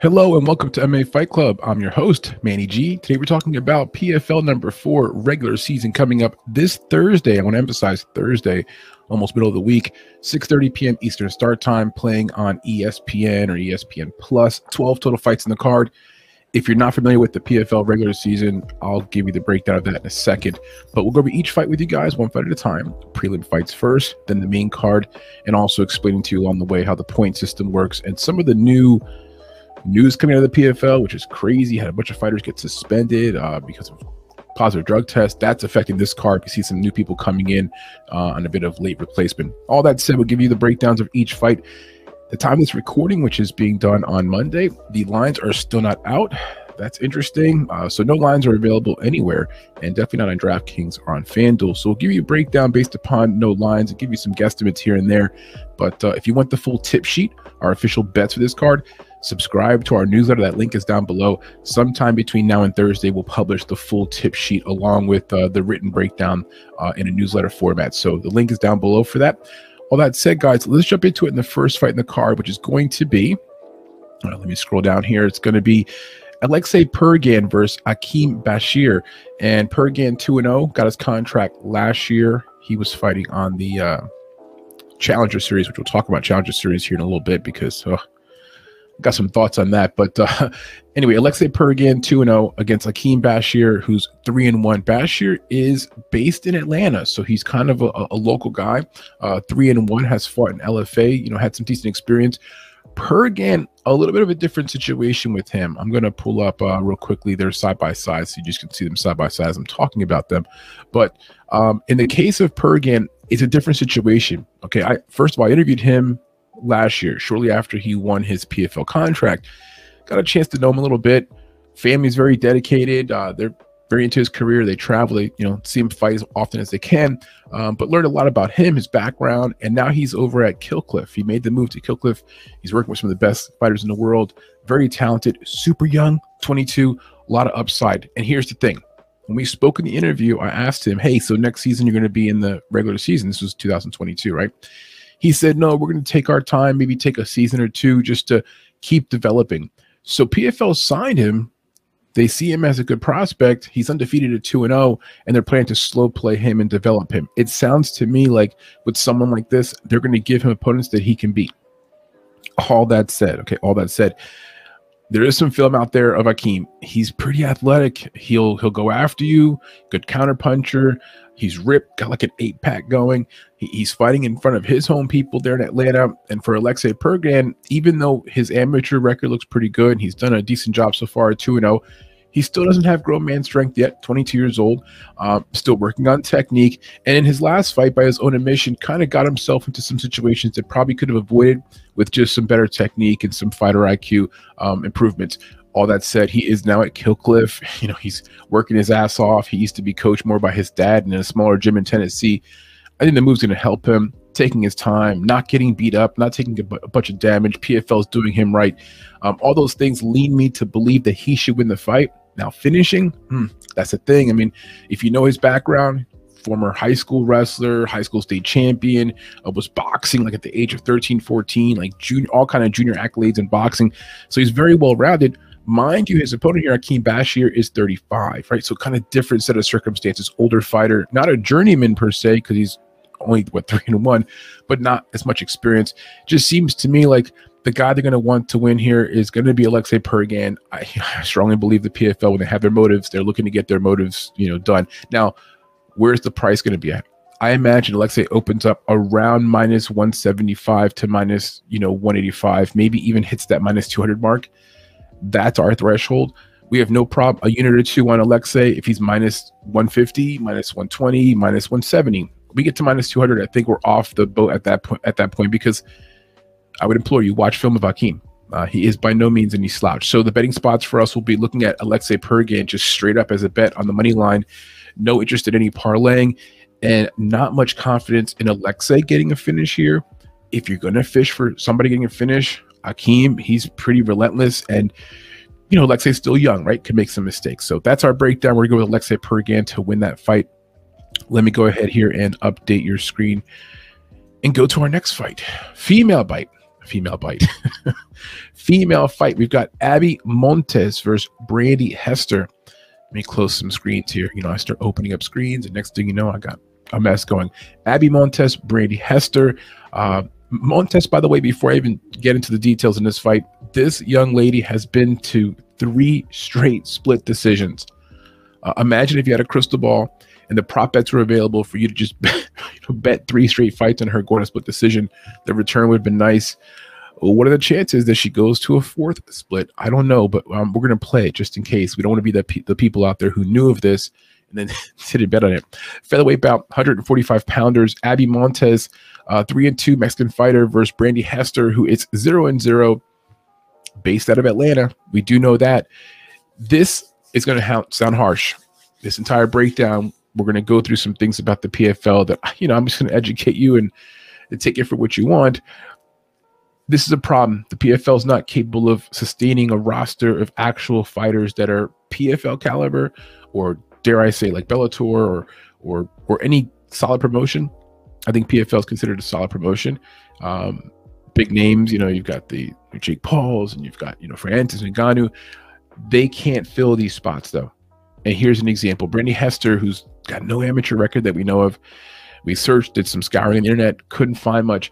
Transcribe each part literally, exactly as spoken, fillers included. Hello and welcome to M M A Fight Club. I'm your host, Manny G. Today we're talking about P F L number four regular season coming up this Thursday. I want to emphasize Thursday, almost middle of the week, six thirty p m Eastern start time, playing on E S P N or E S P N Plus. twelve total fights in the card. If you're not familiar with the P F L regular season, I'll give you the breakdown of that in a second. But we'll go over each fight with you guys, one fight at a time. Prelim fights first, then the main card, and also explaining to you along the way how the point system works and some of the new news coming out of the P F L, which is crazy. Had a bunch of fighters get suspended uh, because of positive drug tests. That's affecting this card. You see some new people coming in uh, on a bit of late replacement. All that said, we'll give you the breakdowns of each fight. The time of this recording, which is being done on Monday, the lines are still not out. That's interesting. Uh, so no lines are available anywhere, and definitely not on DraftKings or on FanDuel. So we'll give you a breakdown based upon no lines and give you some guesstimates here and there. But uh, if you want the full tip sheet, our official bets for this card, subscribe to our newsletter. That link is down below. Sometime between now and Thursday, we'll publish the full tip sheet along with uh, the written breakdown uh, in a newsletter format. So the link is down below for that. All that said, guys, let's jump into it in the first fight in the card, which is going to be, uh, let me scroll down here. It's going to be Alexey Pergin versus Akeem Bashir. And Pergin two and oh, got his contract last year. He was fighting on the uh, Challenger Series, which we'll talk about Challenger Series here in a little bit because uh, got some thoughts on that. But uh, anyway, Alexey Pergin two and oh against Akeem Bashir, who's three and one. Bashir is based in Atlanta, so he's kind of a, a local guy. Uh, three and one, has fought in L F A, you know, had some decent experience. Pergin, a little bit of a different situation with him. I'm going to pull up uh, real quickly. They're side by side, so you just can see them side by side as I'm talking about them. But um, in the case of Pergin, it's a different situation. Okay, I first of all, I interviewed him last year, shortly after he won his P F L contract. Got a chance to know him a little bit. Family's very dedicated. Uh, they're very into his career. They travel. They, you know, see him fight as often as they can, um, but learned a lot about him, his background, and now he's over at Kill Cliff. He made the move to Kill Cliff. He's working with some of the best fighters in the world. Very talented, super young, twenty-two, a lot of upside. And here's the thing. When we spoke in the interview, I asked him, hey, so next season you're going to be in the regular season. This was two thousand twenty-two, right? He said, no, we're going to take our time, maybe take a season or two just to keep developing. So P F L signed him. They see him as a good prospect. He's undefeated at two and oh, and they're planning to slow play him and develop him. It sounds to me like with someone like this, they're going to give him opponents that he can beat. All that said, okay, all that said, there is some film out there of Akeem. He's pretty athletic. He'll he'll go after you. Good counterpuncher. He's ripped, got like an eight-pack going. He, he's fighting in front of his home people there in Atlanta. And for Alexey Pergin, even though his amateur record looks pretty good, and he's done a decent job so far at two and oh, he still doesn't have grown man strength yet, twenty-two years old, um, still working on technique. And in his last fight, by his own admission, kind of got himself into some situations that probably could have avoided with just some better technique and some fighter I Q um, improvements. All that said, he is now at Kill Cliff. You know, he's working his ass off. He used to be coached more by his dad in a smaller gym in Tennessee. I think the move's going to help him, taking his time, not getting beat up, not taking a, b a bunch of damage. P F L is doing him right. Um, all those things lead me to believe that he should win the fight. Now, finishing, hmm, that's the thing. I mean, if you know his background, former high school wrestler, high school state champion, uh, was boxing like at the age of thirteen, fourteen, like junior, all kind of junior accolades in boxing. So he's very well-rounded. Mind you, his opponent here, Akeem Bashir, is thirty-five, right? So kind of different set of circumstances, older fighter, not a journeyman per se, because he's only, what, three and one, but not as much experience. Just seems to me like the guy they're going to want to win here is going to be Alexey Pergin. I, I strongly believe the P F L, when they have their motives, they're looking to get their motives, you know, done. Now, where's the price going to be at? I imagine Alexey opens up around minus one seventy-five to minus, you know, one eighty-five, maybe even hits that minus two hundred mark. That's our threshold. We have no problem a unit or two on Alexey. If he's minus one fifty, minus one twenty, minus one seventy, we get to minus two hundred, I think we're off the boat at that point. At that point, because I would implore you, watch film of Akeem. Uh, he is by no means any slouch. So the betting spots for us will be looking at Alexey Pergin just straight up as a bet on the money line. No interest in any parlaying, and not much confidence in Alexey getting a finish here. If you're going to fish for somebody getting a finish, Akeem, he's pretty relentless, and you know, Alexey's still young, right? Can make some mistakes. So that's our breakdown. We're going to go with Alexey Pergin to win that fight. Let me go ahead here and update your screen and go to our next fight. Female bite. female bite. Female fight. We've got Abby Montes versus Brandi Hester. Let me close some screens here. You know, I start opening up screens, and next thing you know, I got a mess going. Abby Montes, Brandi Hester. Uh, Montes, by the way, before I even get into the details in this fight, this young lady has been to three straight split decisions. Uh, imagine if you had a crystal ball and the prop bets were available for you to just bet, you know, bet three straight fights on her going to split decision. The return would have been nice. What are the chances that she goes to a fourth split? I don't know, but um, we're going to play it just in case. We don't want to be the, pe the people out there who knew of this and then didn't bet on it. Featherweight bout, one forty-five pounders. Abby Montes, uh, three and two Mexican fighter versus Brandi Hester, who is zero and zero, based out of Atlanta. We do know that. This is going to sound harsh. This entire breakdown, we're going to go through some things about the P F L that, you know, I'm just going to educate you and, and take it for what you want. This is a problem. The P F L is not capable of sustaining a roster of actual fighters that are P F L caliber, or dare I say, like Bellator or or or any solid promotion. I think P F L is considered a solid promotion. Um, big names, you know, you've got the Jake Pauls and you've got, you know, Francis Ngannou. They can't fill these spots though. And here's an example: Brandi Hester, who's got no amateur record that we know of. We searched, did some scouring on the internet, couldn't find much.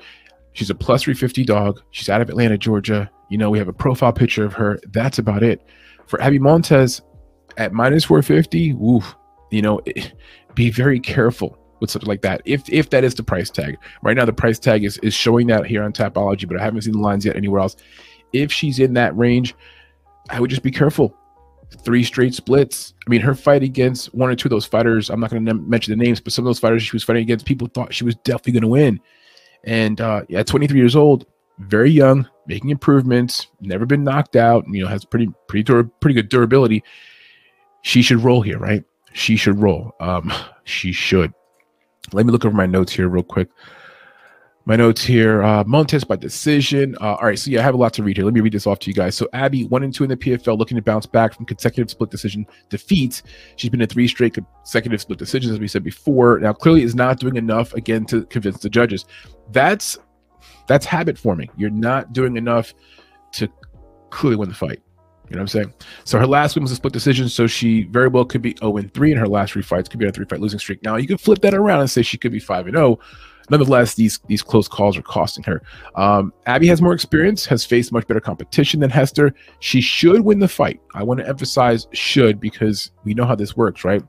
She's a plus three fifty dog. She's out of Atlanta, Georgia. You know, we have a profile picture of her. That's about it. For Abby Montes at minus four fifty, woof, you know, it, be very careful with something like that. If if that is the price tag. Right now, the price tag is, is showing that here on Tapology, but I haven't seen the lines yet anywhere else. If she's in that range, I would just be careful. Three straight splits. I mean, her fight against one or two of those fighters, I'm not going to mention the names, but some of those fighters she was fighting against, people thought she was definitely going to win. And uh, yeah, twenty-three years old, very young, making improvements, never been knocked out, you know, has pretty, pretty, dur pretty good durability. She should roll here, right? She should roll. Um, she should. Let me look over my notes here real quick. My notes here, uh, Montes by decision. Uh, all right, so yeah, I have a lot to read here. Let me read this off to you guys. So Abby, one and two in the P F L, looking to bounce back from consecutive split decision defeats. She's been in three straight consecutive split decisions, as we said before. Now, clearly is not doing enough, again, to convince the judges. That's, that's habit forming. You're not doing enough to clearly win the fight. You know what I'm saying? So her last win was a split decision, so she very well could be oh and three in her last three fights, could be on a three-fight losing streak. Now, you can flip that around and say she could be five and oh, Nonetheless, these these close calls are costing her. Um, Abby has more experience, has faced much better competition than Hester. She should win the fight. I want to emphasize should, because we know how this works, right?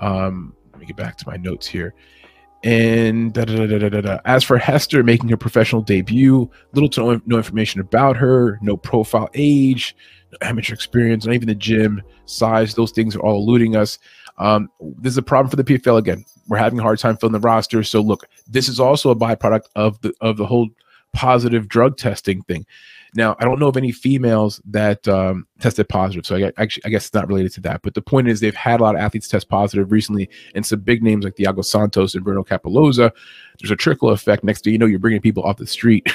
Um, let me get back to my notes here. And da, da, da, da, da, da. As for Hester making her professional debut, little to no, no information about her, no profile, age, no amateur experience, not even the gym, size. Those things are all eluding us. Um, this is a problem for the P F L. Again, we're having a hard time filling the roster. So look, this is also a byproduct of the of the whole positive drug testing thing. Now, I don't know of any females that um, tested positive, so I actually I guess it's not related to that. But the point is, they've had a lot of athletes test positive recently, and some big names like Thiago Santos and Bruno Capoloza. There's a trickle effect. Next thing you know, you're bringing people off the street,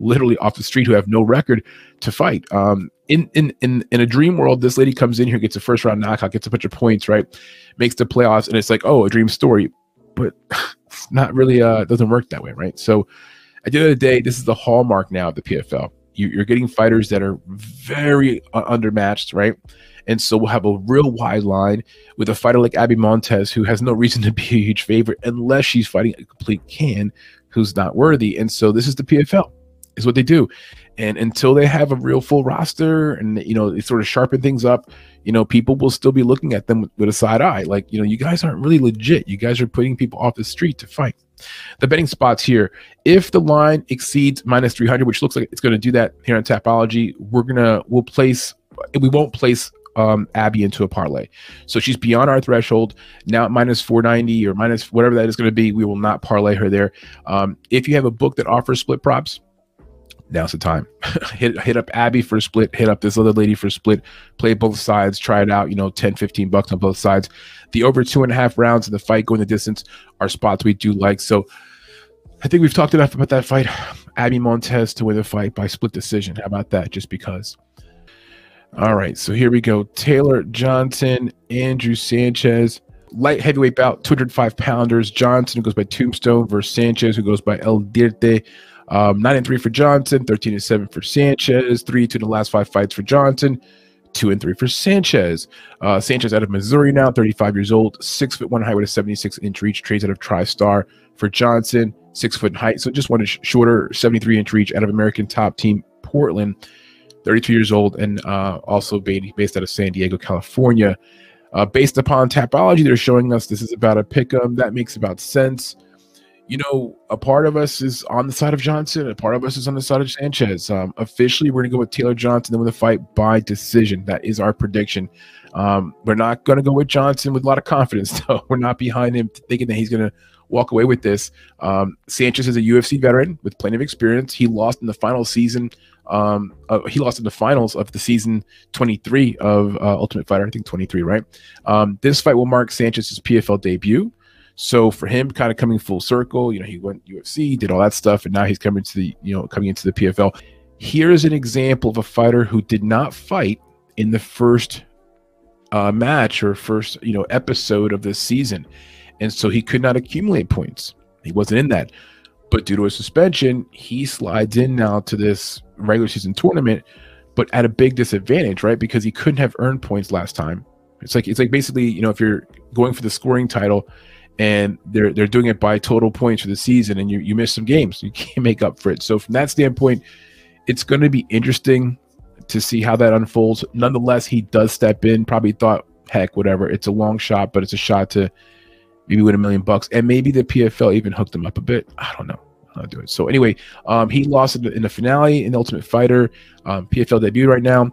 literally off the street, who have no record to fight. Um, in in in in a dream world, this lady comes in here, gets a first round knockout, gets a bunch of points, right? Makes the playoffs, and it's like, oh, a dream story. But it's not really. Uh, doesn't work that way, right? So at the end of the day, this is the hallmark now of the P F L. You're getting fighters that are very undermatched, right? And so we'll have a real wide line with a fighter like Abby Montes, who has no reason to be a huge favorite unless she's fighting a complete can who's not worthy. And so this is the P F L, is what they do. And until they have a real full roster and, you know, they sort of sharpen things up, you know, people will still be looking at them with, with a side eye. Like, you know, you guys aren't really legit. You guys are putting people off the street to fight. The betting spots here: if the line exceeds minus three hundred, which looks like it's going to do that here on Tapology, we're gonna we'll place we won't place um Abby into a parlay. So she's beyond our threshold now at minus four ninety or minus whatever that is going to be. We will not parlay her there. Um if you have a book that offers split props, now's the time. hit, hit up Abby for a split, hit up this other lady for a split, play both sides, try it out, you know, ten, fifteen bucks on both sides. The over two and a half rounds in the fight going the distance are spots we do like. So I think we've talked enough about that fight. Abby Montes to win the fight by split decision. How about that? Just because. All right, so here we go. Taylor Johnson, Andrew Sanchez. Light heavyweight bout, two oh five pounders. Johnson, who goes by Tombstone, versus Sanchez, who goes by El Dirte. Um, nine and three for Johnson, thirteen and seven for Sanchez, three to the last five fights for Johnson, two and three for Sanchez. Uh, Sanchez out of Missouri now, thirty-five years old, six foot one height with a seventy-six inch reach. Trades out of TriStar for Johnson, six foot in height, so just one inch shorter, seventy-three inch reach. Out of American Top Team Portland, thirty-two years old, and uh, also based out of San Diego, California. Uh, based upon Tapology, they're showing us this is about a pick-em. That makes about sense. You know, a part of us is on the side of Johnson. A part of us is on the side of Sanchez. Um, officially, we're going to go with Taylor Johnson, then with a fight by decision. That is our prediction. Um, we're not going to go with Johnson with a lot of confidence, though. We're not behind him thinking that he's going to walk away with this. Um, Sanchez is a U F C veteran with plenty of experience. He lost in the final season. Um, uh, he lost in the finals of the season twenty-three of uh, Ultimate Fighter. I think twenty-three, right? Um, this fight will mark Sanchez's P F L debut. So for him, kind of coming full circle, you know, he went U F C, did all that stuff, and now he's coming to the, you know, coming into the P F L. Here's an example of a fighter who did not fight in the first uh, match or first, you know, episode of this season, and so he could not accumulate points. He wasn't in that, but due to a suspension, he slides in now to this regular season tournament, but at a big disadvantage, right? Because he couldn't have earned points last time. It's like it's like basically, you know, if you're going for the scoring title, and they're they're doing it by total points for the season, and you you miss some games, you can't make up for it. So from that standpoint, it's going to be interesting to see how that unfolds. Nonetheless, he does step in. Probably thought, heck, whatever. It's a long shot, but it's a shot to maybe win a million bucks, and maybe the P F L even hooked him up a bit. I don't know how to do it. So anyway, um, he lost in the, in the finale in the Ultimate Fighter, um, P F L debut right now.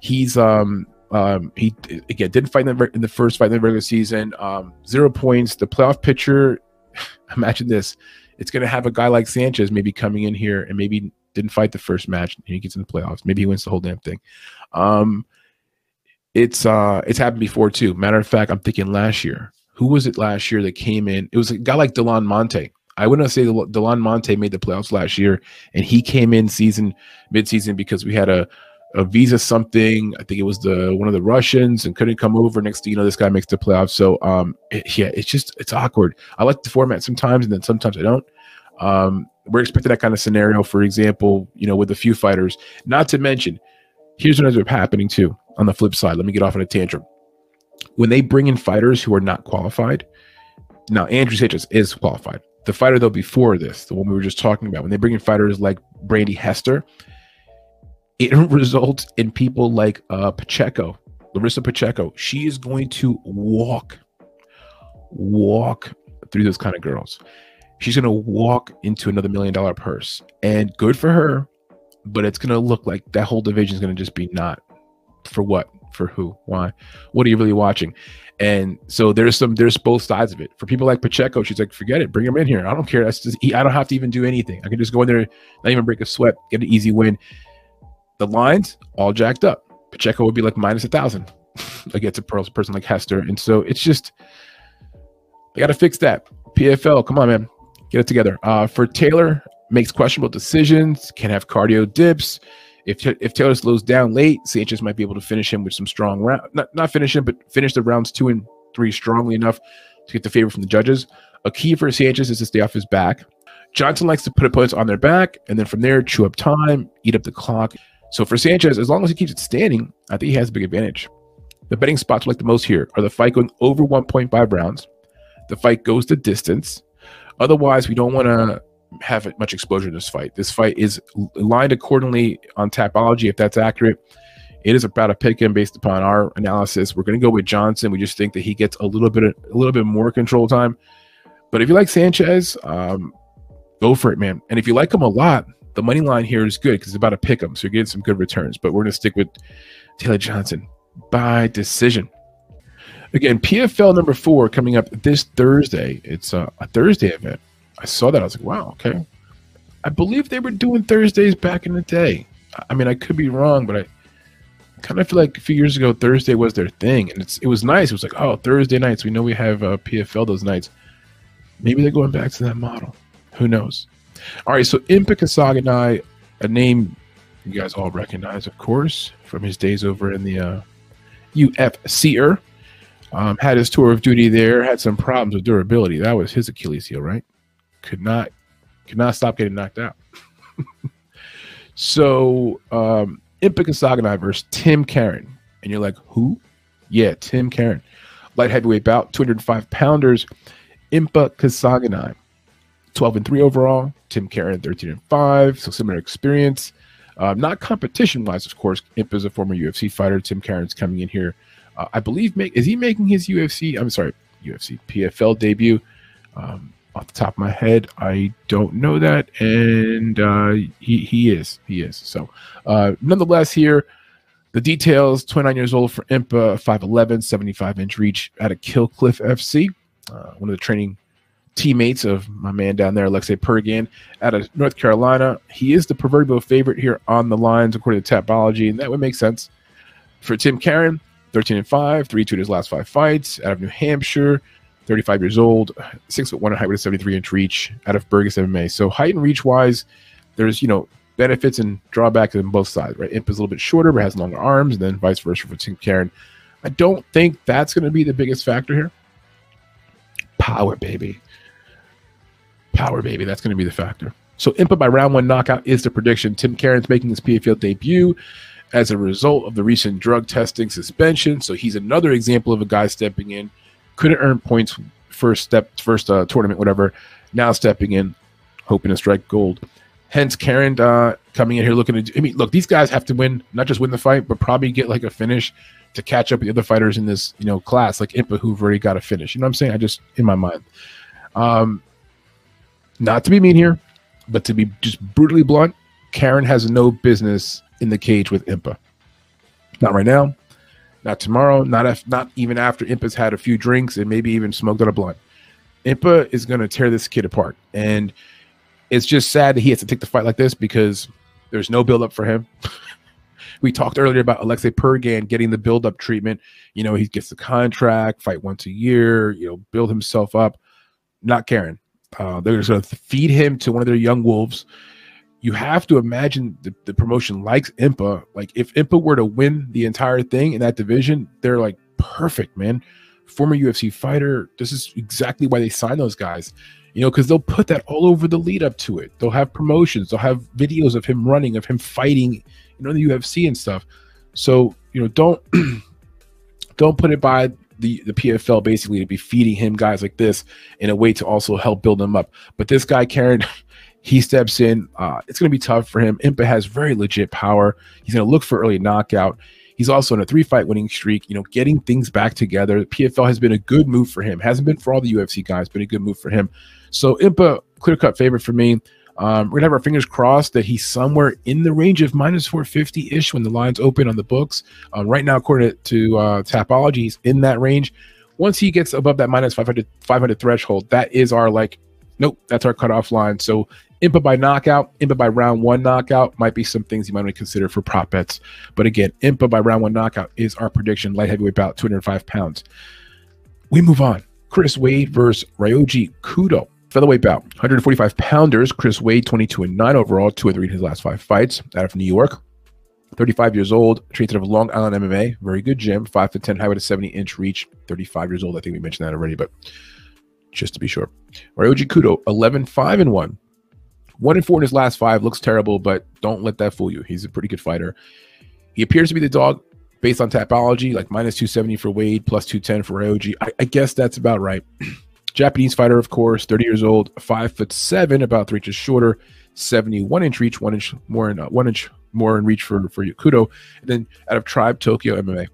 He's um. Um, he again didn't fight in the, in the first fight in the regular season. Um, zero points. The playoff pitcher. Imagine this: it's going to have a guy like Sanchez maybe coming in here and maybe didn't fight the first match and he gets in the playoffs. Maybe he wins the whole damn thing. Um, it's uh, it's happened before too. Matter of fact, I'm thinking last year. Who was it last year that came in? It was a guy like Delan Monte. I wouldn't say Delan Monte made the playoffs last year, and he came in season mid season because we had a. a visa something. I think it was the one of the Russians and couldn't come over. Next thing you know, this guy makes the playoffs. So um it, yeah, it's just it's awkward. I like the format sometimes and then sometimes I don't. Um we're expecting that kind of scenario, for example, you know, with a few fighters. Not to mention, here's what ends up happening too on the flip side. Let me get off on a tantrum. When they bring in fighters who are not qualified, now Andrew Sanchez is qualified. The fighter though before this, the one we were just talking about, when they bring in fighters like Brandi Hester, it results in people like uh, Pacheco, Larissa Pacheco. She is going to walk, walk through those kind of girls. She's going to walk into another million dollar purse, and good for her, but it's going to look like that whole division is going to just be not for what, for who, why, what are you really watching? And so there's some, there's both sides of it. For people like Pacheco, she's like, forget it, bring him in here. I don't care. That's just, I don't have to even do anything. I can just go in there, not even break a sweat, get an easy win. The lines all jacked up. Pacheco would be like minus a thousand against a person like Hester, and so it's just they got to fix that. P F L, come on, man, get it together. Uh, for Taylor, makes questionable decisions, can have cardio dips. If if Taylor slows down late, Sanchez might be able to finish him with some strong round, not not finish him, but finish the rounds two and three strongly enough to get the favor from the judges. A key for Sanchez is to stay off his back. Johnson likes to put opponents on their back, and then from there, chew up time, eat up the clock. So for Sanchez, as long as he keeps it standing, I think he has a big advantage. The betting spots we like the most here are the fight going over one point five rounds, the fight goes the distance. Otherwise, we don't want to have much exposure in this fight. This fight is lined accordingly on Tapology, if that's accurate. It is about a pick-in based upon our analysis. We're going to go with Johnson. We just think that he gets a little bit, of, a little bit more control time. But if you like Sanchez, um, go for it, man. And if you like him a lot, the money line here is good because it's about to pick them. So you're getting some good returns, but we're going to stick with Taylor Johnson by decision. Again, P F L number four coming up this Thursday. It's a, a Thursday event. I saw that. I was like, wow, okay. I believe they were doing Thursdays back in the day. I mean, I could be wrong, but I kind of feel like a few years ago, Thursday was their thing. And it's, it was nice. It was like, oh, Thursday nights. We know we have uh, P F L those nights. Maybe they're going back to that model. Who knows? All right, so Impa Kasagani, a name you guys all recognize, of course, from his days over in the uh, U F C-er. Um, had his tour of duty there, had some problems with durability. That was his Achilles heel, right? Could not, could not stop getting knocked out. So um, Impa Kasagani versus Tim Caron. And you're like, who? Yeah, Tim Caron. Light heavyweight bout, two hundred five pounders. Impa Kasagani, twelve and three overall. Tim Caron, thirteen and five. So similar experience. Uh, not competition-wise, of course. Impa's a former U F C fighter. Tim Caron's coming in here. Uh, I believe, make, is he making his U F C? I'm sorry, U F C P F L debut? Um, off the top of my head, I don't know that. And uh, he, he is. He is. So uh, nonetheless here, the details, twenty-nine years old for Impa, five eleven, seventy-five inch reach out of Kill Cliff F C. Uh, one of the training teammates of my man down there, Alexey Pergin, out of North Carolina. He is the proverbial favorite here on the lines, according to Tapology, and that would make sense. For Tim Caron, thirteen and five, three two in his last five fights, out of New Hampshire, thirty-five years old, six foot one in height with a seventy-three inch reach, out of Burgess M M A. So height and reach-wise, there's, you know, benefits and drawbacks on both sides, right? Imp is a little bit shorter, but has longer arms, and then vice versa for Tim Caron. I don't think that's going to be the biggest factor here. Power, baby. Power, baby. That's going to be the factor. So Impa by round one knockout is the prediction. Tim Caron's making his P F L debut as a result of the recent drug testing suspension. So he's another example of a guy stepping in, couldn't earn points first step, first uh, tournament, whatever. Now stepping in, hoping to strike gold. Hence Caron uh, coming in here looking to do, I mean, look, these guys have to win, not just win the fight, but probably get like a finish to catch up with the other fighters in this, you know, class, like Impa, who've already got a finish. You know what I'm saying? I just, in my mind. Um, Not to be mean here, but to be just brutally blunt, Caron has no business in the cage with Impa. Not right now, not tomorrow, not if, not even after Impa's had a few drinks and maybe even smoked on a blunt. Impa is going to tear this kid apart. And it's just sad that he has to take the fight like this because there's no buildup for him. We talked earlier about Alexey Pergin getting the buildup treatment. You know, he gets the contract, fight once a year, you know, build himself up. Not Caron. Uh, they're just going to feed him to one of their young wolves. You have to imagine the, the promotion likes Impa. Like, if Impa were to win the entire thing in that division, they're like, perfect, man. Former U F C fighter. This is exactly why they sign those guys, you know, because they'll put that all over the lead up to it. They'll have promotions. They'll have videos of him running, of him fighting, you know, the U F C and stuff. So, you know, don't don't put it by The, the P F L basically to be feeding him guys like this in a way to also help build them up. But this guy, Caron, he steps in. Uh, it's going to be tough for him. Impa has very legit power. He's going to look for early knockout. He's also in a three-fight winning streak, you know, getting things back together. The P F L has been a good move for him. Hasn't been for all the U F C guys, but a good move for him. So Impa, clear-cut favorite for me. Um, we're going to have our fingers crossed that he's somewhere in the range of minus four fifty-ish when the lines open on the books. Um, right now, according to uh, Tapology, he's in that range. Once he gets above that minus five hundred, five hundred threshold, that is our, like, nope, that's our cutoff line. So Impa by knockout, Impa by round one knockout might be some things you might want to consider for prop bets. But again, Impa by round one knockout is our prediction. Light heavyweight bout, two hundred five pounds. We move on. Chris Wade versus Ryoji Kudo. Featherweight bout, one forty-five pounders. Chris Wade, twenty-two and nine overall, two and three in his last five fights. Out of New York, thirty-five years old, trained out of Long Island M M A, very good gym, five foot ten high with a seventy inch reach. thirty-five years old, I think we mentioned that already, but just to be sure. Ryoji Kudo, eleven five and one, one and four in his last five. Looks terrible, but don't let that fool you. He's a pretty good fighter. He appears to be the dog based on Tapology, like minus two seventy for Wade, plus two ten for Ryoji. I, I guess that's about right. Japanese fighter, of course, thirty years old, five foot seven, about three inches shorter, seventy-one inch reach, one inch more in uh, one inch more in reach for for Kudo, and then out of Tribe Tokyo M M A.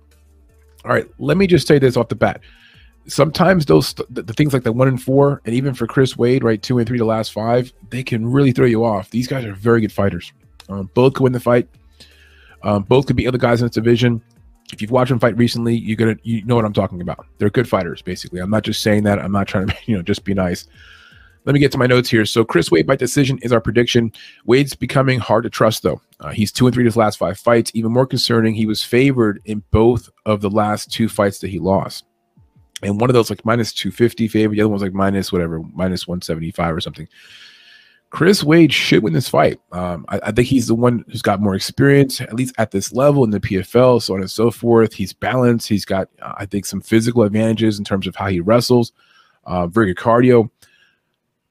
All right, let me just say this off the bat. Sometimes those the, the things like the one and four, and even for Chris Wade, right, two and three to last five, they can really throw you off. These guys are very good fighters. Um, both could win the fight. Um, both could be other guys in this division. If you've watched them fight recently, you're gonna you know what I'm talking about. They're good fighters, basically. I'm not just saying that. I'm not trying to, you know, just be nice. Let me get to my notes here. So Chris Wade by decision is our prediction. Wade's becoming hard to trust, though. Uh, he's two and three in his last five fights. Even more concerning, he was favored in both of the last two fights that he lost. And one of those like minus two fifty favored. The other one's like minus whatever, minus one seventy-five or something. Chris Wade should win this fight. Um, I, I think he's the one who's got more experience, at least at this level in the P F L, so on and so forth. He's balanced. He's got, uh, I think, some physical advantages in terms of how he wrestles, uh, very good cardio.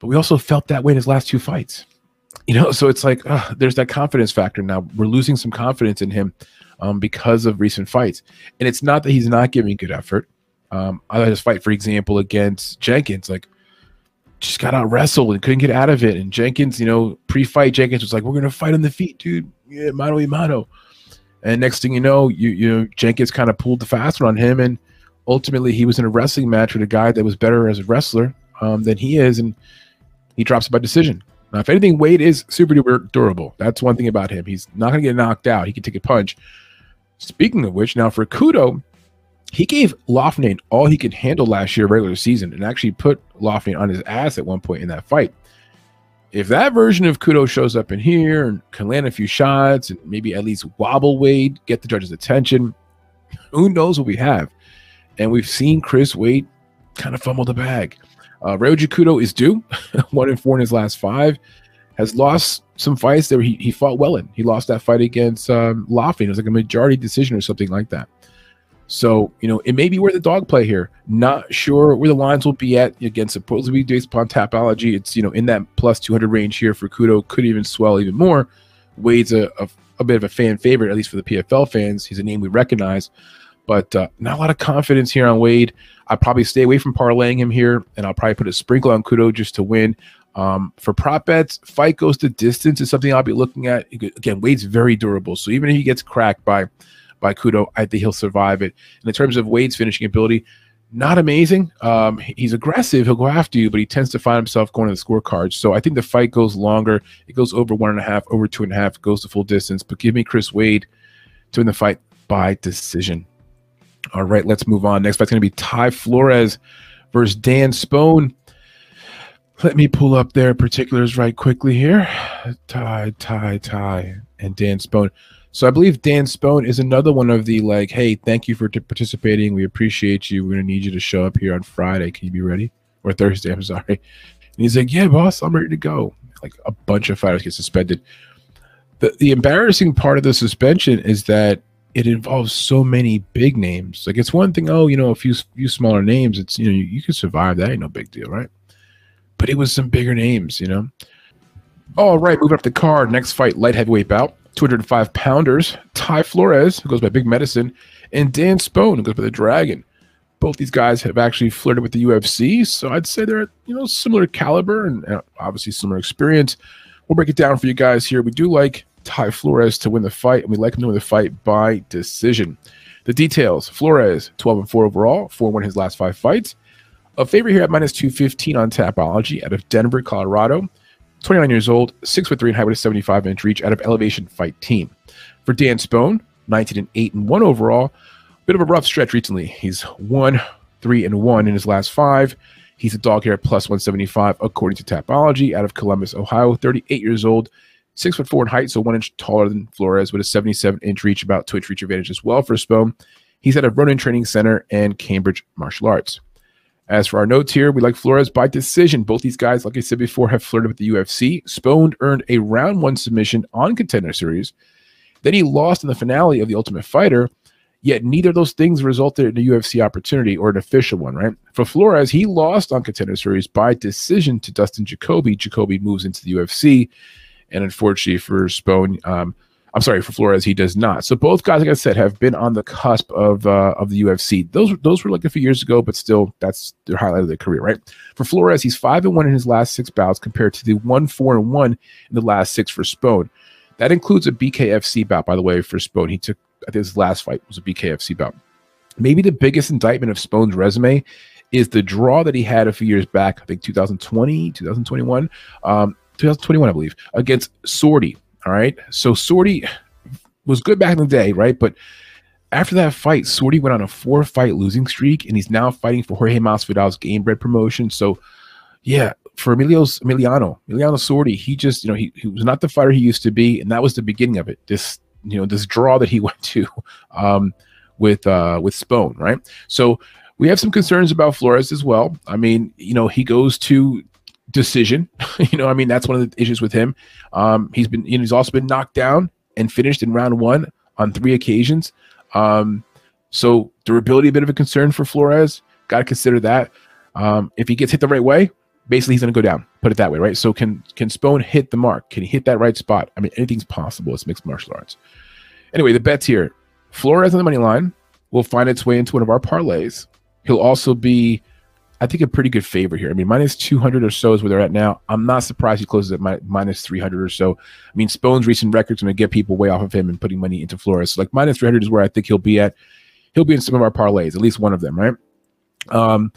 But we also felt that way in his last two fights. you know, so it's like uh, there's that confidence factor now. We're losing some confidence in him um, because of recent fights. And it's not that he's not giving good effort. Um, I had his fight, for example, against Jenkins, like just got out wrestled and couldn't get out of it. And Jenkins, you know, pre-fight, Jenkins was like, "We're gonna fight on the feet, dude. Yeah, mano y mano." And next thing you know, you you know, Jenkins kind of pulled the fast one on him, and ultimately he was in a wrestling match with a guy that was better as a wrestler um, than he is, and he drops by decision. Now, if anything, Wade is super duper durable. That's one thing about him. He's not gonna get knocked out. He can take a punch. Speaking of which, now for Kudo, he gave Loughnane all he could handle last year, regular season, and actually put Loughnane on his ass at one point in that fight. If that version of Kudo shows up in here and can land a few shots and maybe at least wobble Wade, get the judge's attention, who knows what we have? And we've seen Chris Wade kind of fumble the bag. Uh, Ryoji Kudo is due, one and four in his last five, has lost some fights that he, he fought well in. He lost that fight against um, Loughnane. It was like a majority decision or something like that. So, you know, it may be where the dog play here. Not sure where the lines will be at against supposedly based upon Tapology. It's, you know, in that plus two hundred range here for Kudo. Could even swell even more. Wade's a, a, a bit of a fan favorite, at least for the P F L fans. He's a name we recognize. But uh, not a lot of confidence here on Wade. I'd probably stay away from parlaying him here, and I'll probably put a sprinkle on Kudo just to win. Um, for prop bets, fight goes to distance is something I'll be looking at. Again, Wade's very durable. So even if he gets cracked by... by Kudo, I think he'll survive it. And in terms of Wade's finishing ability, not amazing. Um, he's aggressive. He'll go after you, but he tends to find himself going to the scorecards. So I think the fight goes longer. It goes over one and a half, over two and a half, goes to full distance. But give me Chris Wade to win the fight by decision. All right, let's move on. Next fight's going to be Ty Flores versus Dan Spohn. Let me pull up their particulars right quickly here. Ty, Ty, Ty, and Dan Spohn. So I believe Dan Spohn is another one of the, like, hey, thank you for participating. We appreciate you. We're going to need you to show up here on Friday. Can you be ready? Or Thursday, I'm sorry. And he's like, yeah, boss, I'm ready to go. Like, a bunch of fighters get suspended. The, the embarrassing part of the suspension is that it involves so many big names. Like, it's one thing, oh, you know, a few, few smaller names. It's, you know, you, you can survive. That ain't no big deal, right? But it was some bigger names, you know? All right, moving up the card. Next fight, light heavyweight bout. two hundred five pounders, Ty Flores, who goes by Big Medicine, and Dan Spohn, who goes by the Dragon. Both these guys have actually flirted with the U F C, so I'd say they're, you know, similar caliber and obviously similar experience. We'll break it down for you guys here. We do like Ty Flores to win the fight, and we like him to win the fight by decision. The details: Flores, twelve and four overall, four and one in his last five fights. A favorite here at minus two fifteen on Tapology out of Denver, Colorado. twenty-nine years old, six foot three and high with a seventy-five inch reach out of Elevation Fight Team. For Dan Spohn, nineteen and eight and one overall, bit of a rough stretch recently. He's one, three, and one in his last five. He's a dog here at plus one seventy-five, according to Tapology, out of Columbus, Ohio. thirty-eight years old, six foot four in height, so one inch taller than Flores with a seventy-seven inch reach, about two inch reach advantage as well for Spohn. He's at a Ronin Training Center and Cambridge Martial Arts. As for our notes here, we like Flores by decision. Both these guys, like I said before, have flirted with the U F C. Spohn earned a round one submission on Contender Series. Then he lost in the finale of the Ultimate Fighter, yet neither of those things resulted in a U F C opportunity or an official one, right? For Flores, he lost on Contender Series by decision to Dustin Jacoby. Jacoby moves into the U F C. And unfortunately for Spohn, um, I'm sorry, for Flores, he does not. So both guys, like I said, have been on the cusp of uh, of the U F C. Those those were like a few years ago, but still, that's the highlight of their career, right? For Flores, he's five and one in his last six bouts, compared to the one four and one in the last six for Spohn. That includes a B K F C bout, by the way, for Spohn. He took, I think his last fight was a B K F C bout. Maybe the biggest indictment of Spohn's resume is the draw that he had a few years back. I think twenty twenty, twenty twenty-one, um, twenty twenty-one, I believe, against Sordi. All right, so Sordi was good back in the day, right? But after that fight, Sordi went on a four-fight losing streak, and he's now fighting for Jorge Masvidal's Gamebred promotion. So, yeah, for Emilio's, Emiliano, Emiliano Sordi, he just, you know, he, he was not the fighter he used to be, and that was the beginning of it. This, you know, this draw that he went to um, with uh, with Spohn, right? So we have some concerns about Flores as well. I mean, you know, he goes to decision. You know, I mean, that's one of the issues with him. Um, he's been, you know, he's also been knocked down and finished in round one on three occasions. Um, so durability, a bit of a concern for Flores. Got to consider that. Um, if he gets hit the right way, basically he's going to go down, put it that way, right? So can can Spohn hit the mark? Can he hit that right spot? I mean, anything's possible. It's mixed martial arts. Anyway, the bets here. Flores on the money line will find its way into one of our parlays. He'll also be, I think, a pretty good favorite here. I mean, minus two hundred or so is where they're at now. I'm not surprised he closes at mi minus three hundred or so. I mean, Spohn's recent record's going to get people way off of him and putting money into Flores. So like minus three hundred is where I think he'll be at. He'll be in some of our parlays, at least one of them, right? Um,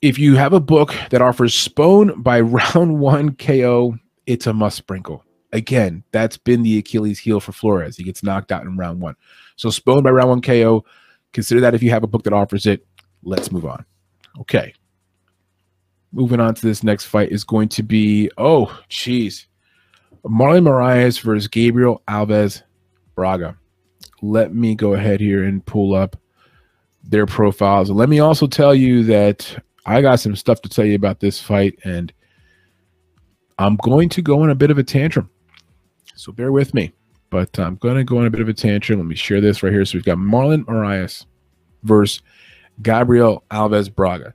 if you have a book that offers Spohn by round one K O, it's a must sprinkle. Again, that's been the Achilles heel for Flores. He gets knocked out in round one. So Spohn by round one K O, consider that if you have a book that offers it. Let's move on. Okay. Moving on to this next fight is going to be, oh, geez. Marlon Moraes versus Gabriel Alves Braga. Let me go ahead here and pull up their profiles. Let me also tell you that I got some stuff to tell you about this fight, and I'm going to go on a bit of a tantrum. So bear with me, but I'm going to go on a bit of a tantrum. Let me share this right here. So we've got Marlon Moraes versus Gabriel Alves Braga.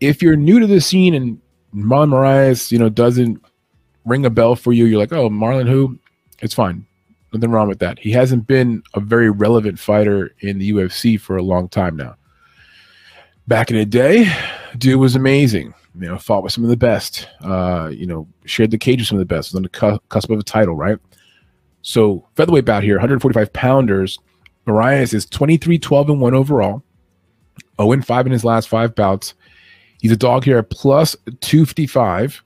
If you're new to the scene and Marlon Moraes, you know, doesn't ring a bell for you, you're like, oh, Marlon who? It's fine. Nothing wrong with that. He hasn't been a very relevant fighter in the U F C for a long time now. Back in the day, dude was amazing. You know, fought with some of the best. Uh, you know, shared the cage with some of the best. Was on the cusp of a title, right? So featherweight bout here, one forty-five pounders. Moraes is twenty-three twelve and one overall. oh and five in his last five bouts. He's a dog here at plus two fifty-five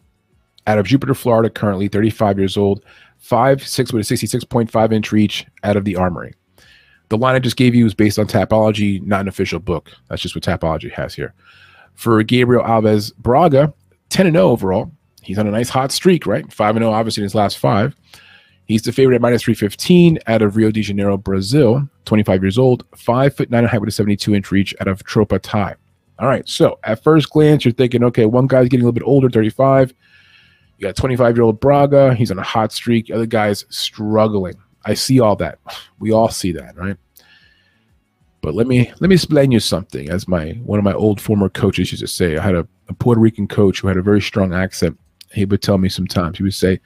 out of Jupiter, Florida, currently thirty-five years old. five six with a sixty-six point five inch reach out of the Armory. The line I just gave you is based on Tapology, not an official book. That's just what Tapology has here. For Gabriel Alves Braga, ten and oh overall. He's on a nice hot streak, right? five and oh obviously in his last five. He's the favorite at minus three fifteen out of Rio de Janeiro, Brazil, twenty-five years old, five foot nine in height with a seventy-two inch reach out of Tropa, Thai. All right, so at first glance, you're thinking, okay, one guy's getting a little bit older, thirty-five. You got twenty-five-year-old Braga. He's on a hot streak. Other guy's struggling. I see all that. We all see that, right? But let me let me explain you something. As my one of my old former coaches used to say, I had a, a Puerto Rican coach who had a very strong accent. He would tell me sometimes, he would say,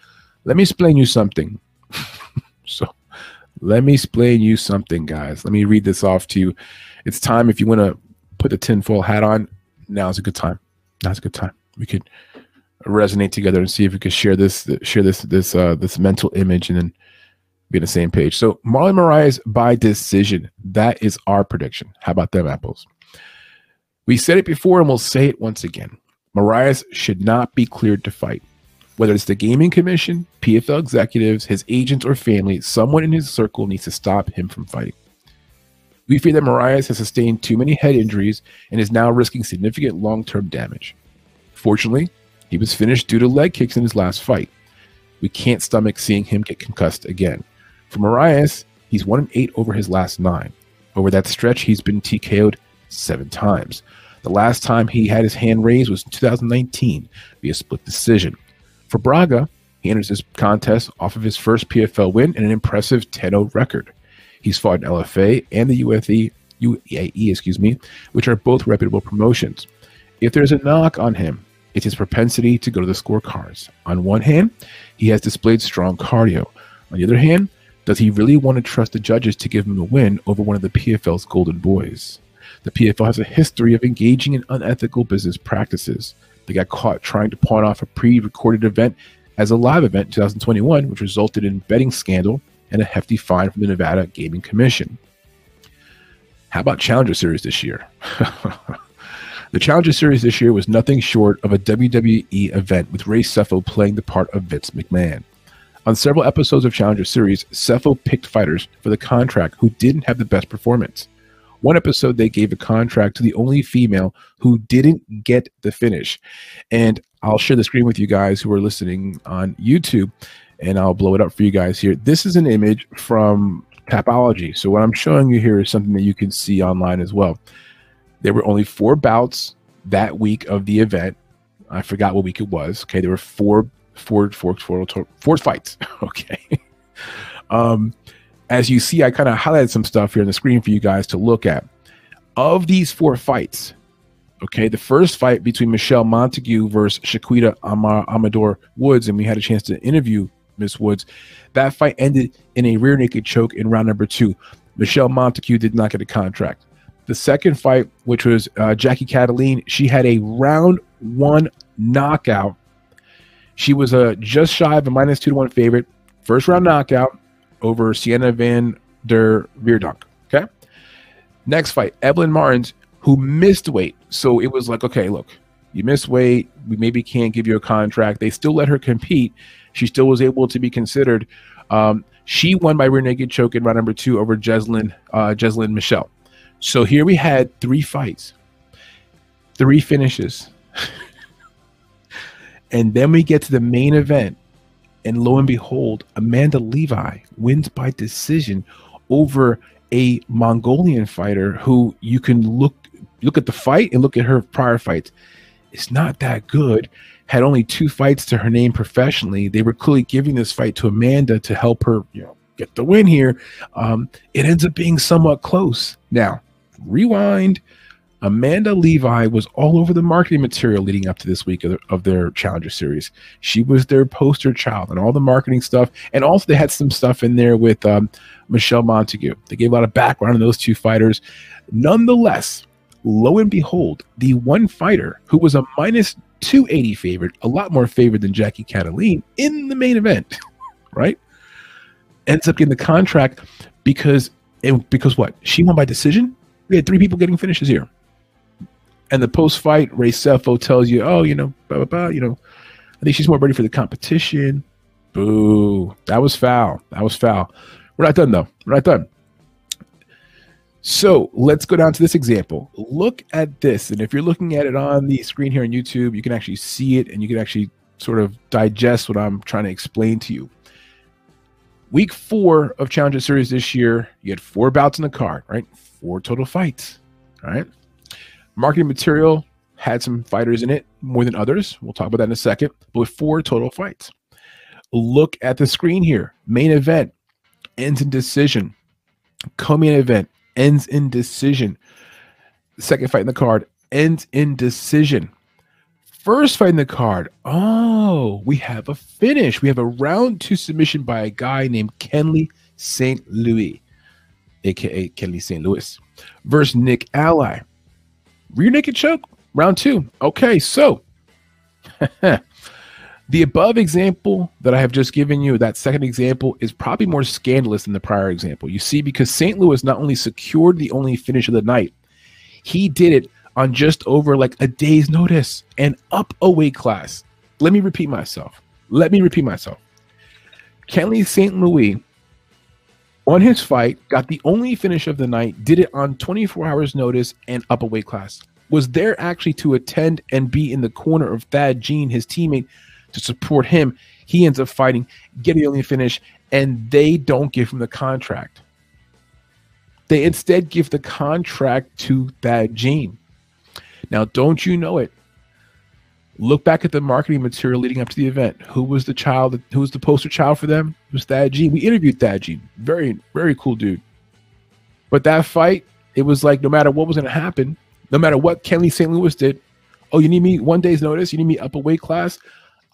let me explain you something. So let me explain you something, guys. Let me read this off to you. It's time, if you want to put the tinfoil hat on, now's a good time. Now's a good time. We could resonate together and see if we could share this, share this, this, uh, this mental image, and then be on the same page. So Marlon Moraes by decision. That is our prediction. How about them apples? We said it before and we'll say it once again. Moraes should not be cleared to fight. Whether it's the Gaming Commission, P F L executives, his agents, or family, someone in his circle needs to stop him from fighting. We fear that Moraes has sustained too many head injuries and is now risking significant long-term damage. Fortunately, he was finished due to leg kicks in his last fight. We can't stomach seeing him get concussed again. For Moraes, he's one and eight over his last nine. Over that stretch, he's been T K O'd seven times. The last time he had his hand raised was in two thousand nineteen via split decision. For Braga, he enters this contest off of his first P F L win and an impressive ten and oh record. He's fought in L F A and the U F E, U A E, excuse me, which are both reputable promotions. If there's a knock on him, it's his propensity to go to the scorecards. On one hand, he has displayed strong cardio. On the other hand, does he really want to trust the judges to give him a win over one of the P F L's golden boys? The P F L has a history of engaging in unethical business practices. They got caught trying to pawn off a pre-recorded event as a live event in two thousand twenty-one, which resulted in a betting scandal and a hefty fine from the Nevada Gaming Commission. How about Challenger Series this year? The Challenger Series this year was nothing short of a W W E event, with Ray Seffo playing the part of Vince McMahon. On several episodes of Challenger Series, Seffo picked fighters for the contract who didn't have the best performance. One episode, they gave a contract to the only female who didn't get the finish. And I'll share the screen with you guys who are listening on YouTube, and I'll blow it up for you guys here. This is an image from Tapology. So what I'm showing you here is something that you can see online as well. There were only four bouts that week of the event. I forgot what week it was. Okay, there were four, four, four, four, four fights. Okay. Um, as you see, I kind of highlighted some stuff here on the screen for you guys to look at. Of these four fights, Okay, the first fight between Michelle Montague versus Shaquita Amar Amador Woods, and we had a chance to interview Miss Woods. That fight ended in a rear naked choke in round number two. Michelle Montague did not get a contract. The second fight, which was uh, Jackie Cataline, she had a round one knockout. She was uh, just shy of a minus two to one favorite. First round knockout over Sienna Van der Veerdonk. Okay. Next fight, Evelyn Martins, who missed weight. So it was like, okay, look, you missed weight. We maybe can't give you a contract. They still let her compete. She still was able to be considered. Um, she won by rear naked choke in round number two over Jeslyn, uh, Jeslyn Michelle. So here we had three fights, three finishes. And then we get to the main event. And lo and behold, Amanda Levi wins by decision over a Mongolian fighter who you can look look at the fight and look at her prior fights. It's not that good. Had only two fights to her name professionally. They were clearly giving this fight to Amanda to help her, you know, get the win here. Um, it ends up being somewhat close. Now, rewind. Amanda Levi was all over the marketing material leading up to this week of their, of their Challenger Series. She was their poster child and all the marketing stuff. And also they had some stuff in there with um, Michelle Montague. They gave a lot of background on those two fighters. Nonetheless, lo and behold, the one fighter who was a minus two eighty favorite, a lot more favored than Jackie Cataline in the main event, right? Ends up getting the contract because, and because what? She won by decision? We had three people getting finishes here. And the post-fight, Ray Cepho tells you, oh, you know, blah, blah, blah, you know, I think she's more ready for the competition. Boo. That was foul. That was foul. We're not done, though. We're not done. So let's go down to this example. Look at this. And if you're looking at it on the screen here on YouTube, you can actually see it and you can actually sort of digest what I'm trying to explain to you. Week four of Challenger Series this year, you had four bouts in the card, right? Four total fights, all right? Marketing material had some fighters in it more than others. We'll talk about that in a second, but with four total fights. Look at the screen here. Main event ends in decision. Co-main event ends in decision. The second fight in the card ends in decision. First fight in the card, oh, we have a finish. We have a round two submission by a guy named Kenley Saint Louis, a k a. Kenley Saint Louis, versus Nick Ally. Rear naked choke, round two. Okay, so the above example that I have just given you, that second example, is probably more scandalous than the prior example. You see, because Saint Louis not only secured the only finish of the night, he did it on just over like a day's notice and up a weight class. Let me repeat myself. Let me repeat myself. Kenley Saint Louis won his fight, got the only finish of the night, did it on twenty-four hours notice and up a weight class. Was there actually to attend and be in the corner of Thad Jean, his teammate, to support him. He ends up fighting, getting the only finish, and they don't give him the contract. They instead give the contract to Thad Jean. Now, don't you know it? Look back at the marketing material leading up to the event. Who was the child? Who was the poster child for them? It was Thad Jean. We interviewed Thad Jean. Very, very cool dude. But that fight, it was like no matter what was going to happen, no matter what Kenley Saint Louis did, oh, you need me one day's notice? You need me up a weight class?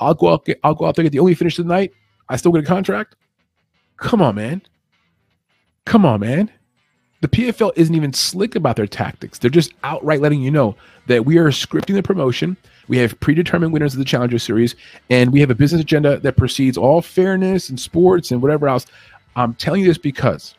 I'll go out, I'll go out there and get the only finish of the night. I still get a contract? Come on, man. Come on, man. The P F L isn't even slick about their tactics. They're just outright letting you know that we are scripting the promotion. We have predetermined winners of the Challenger Series, and we have a business agenda that precedes all fairness and sports and whatever else. I'm telling you this because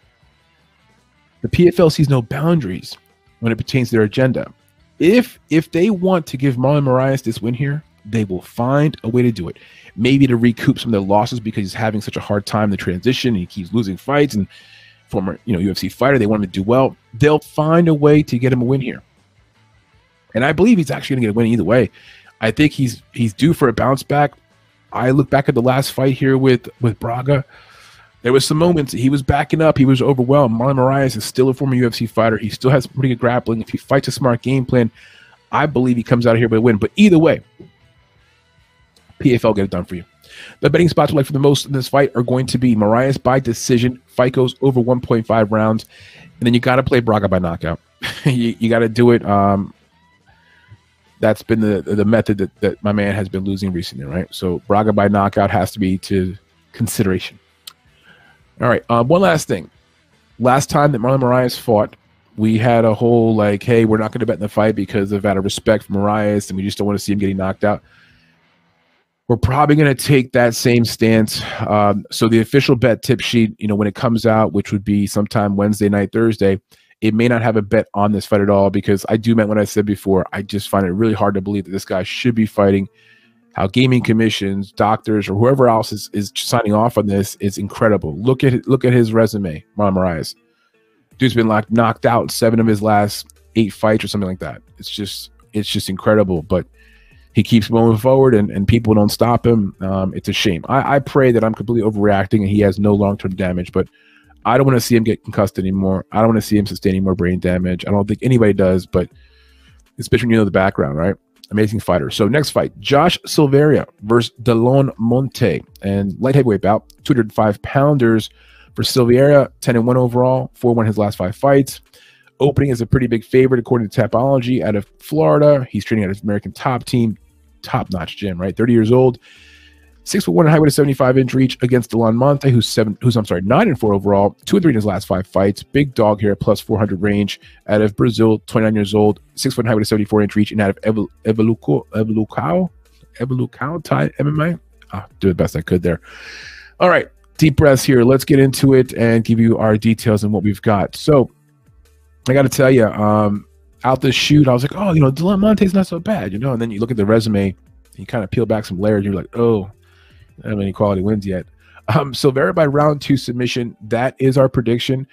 the P F L sees no boundaries when it pertains to their agenda. If if they want to give Marlon Moraes this win here, they will find a way to do it. Maybe to recoup some of their losses because he's having such a hard time in the transition and he keeps losing fights and former, you know, U F C fighter, they want him to do well. They'll find a way to get him a win here. And I believe he's actually going to get a win either way. I think he's he's due for a bounce back. I look back at the last fight here with, with Braga. There was some moments he was backing up. He was overwhelmed. Marlon Moraes is still a former U F C fighter. He still has pretty good grappling. If he fights a smart game plan, I believe he comes out of here with a win. But either way, P F L get it done for you. The betting spots we like for the most in this fight are going to be Moraes by decision. Fight goes over one point five rounds. And then you got to play Braga by knockout. you you got to do it. Um, that's been the the method that, that my man has been losing recently, right? So Braga by knockout has to be to consideration. All right, um, one last thing. Last time that Marlon Moraes fought, we had a whole like, hey, we're not going to bet in the fight because of out of respect for Moraes, and we just don't want to see him getting knocked out. We're probably going to take that same stance. Um, so the official bet tip sheet, you know, when it comes out, which would be sometime Wednesday night, Thursday, it may not have a bet on this fight at all, because I do meant what I said before. I just find it really hard to believe that this guy should be fighting. How gaming commissions, doctors, or whoever else is, is signing off on this is incredible. Look at look at his resume, Marlon Moraes. Dude's been like knocked out in seven of his last eight fights or something like that. It's just it's just incredible. But he keeps moving forward, and, and people don't stop him. Um, it's a shame. I, I pray that I'm completely overreacting and he has no long-term damage, but I don't want to see him get concussed anymore. I don't want to see him sustaining more brain damage. I don't think anybody does, but especially when you know the background, right? Amazing fighter. So next fight, Josh Silveira versus Delan Monte. And light heavyweight bout, two oh five pounders for Silveira, ten and one overall, four and one his last five fights. Opening is a pretty big favorite according to Tapology out of Florida. He's training at his American Top Team, top-notch gym, right? thirty years old. six foot one and high with a seventy-five inch reach against Delan Monte, who's seven, who's I'm sorry, nine and four overall, two and three in his last five fights. Big dog here, plus four hundred range. Out of Brazil, twenty-nine years old, six foot high with a seventy-four inch reach, and out of Evolucao, Evolucao, Evolucao Thai M M A. Ah, do the best I could there. All right, deep breaths here. Let's get into it and give you our details and what we've got. So, I got to tell you, um, out the shoot, I was like, oh, you know, Delan Monte's not so bad, you know. And then you look at the resume, and you kind of peel back some layers. You're like, oh. I don't have any quality wins yet. Um, Silveira by round two submission. That is our prediction.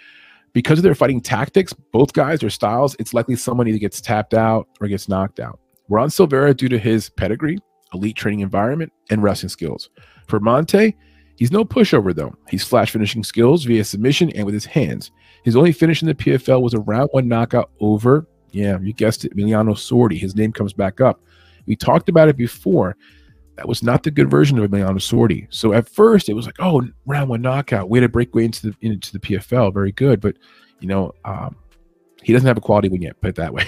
Because of their fighting tactics, both guys, their styles, it's likely someone either gets tapped out or gets knocked out. We're on Silveira due to his pedigree, elite training environment, and wrestling skills. For Monte, he's no pushover, though. He's flash finishing skills via submission and with his hands. His only finish in the P F L was a round one knockout over, yeah, you guessed it, Emiliano Sordi. His name comes back up. We talked about it before. That was not the good version of Emiliano Sordi. So at first it was like, oh, round one knockout, way to break way into the into the P F L, very good. But you know, um, he doesn't have a quality win yet. Put it that way.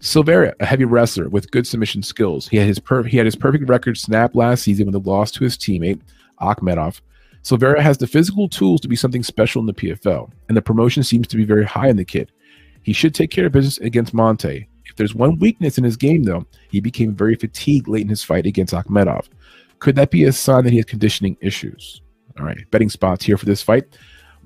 Silveira, a heavy wrestler with good submission skills. He had his per he had his perfect record snap last season with a loss to his teammate Akhmedov. Silveira has the physical tools to be something special in the P F L, and the promotion seems to be very high in the kid. He should take care of business against Monte. If there's one weakness in his game, though, he became very fatigued late in his fight against Akhmedov. Could that be a sign that he has conditioning issues? All right, betting spots here for this fight.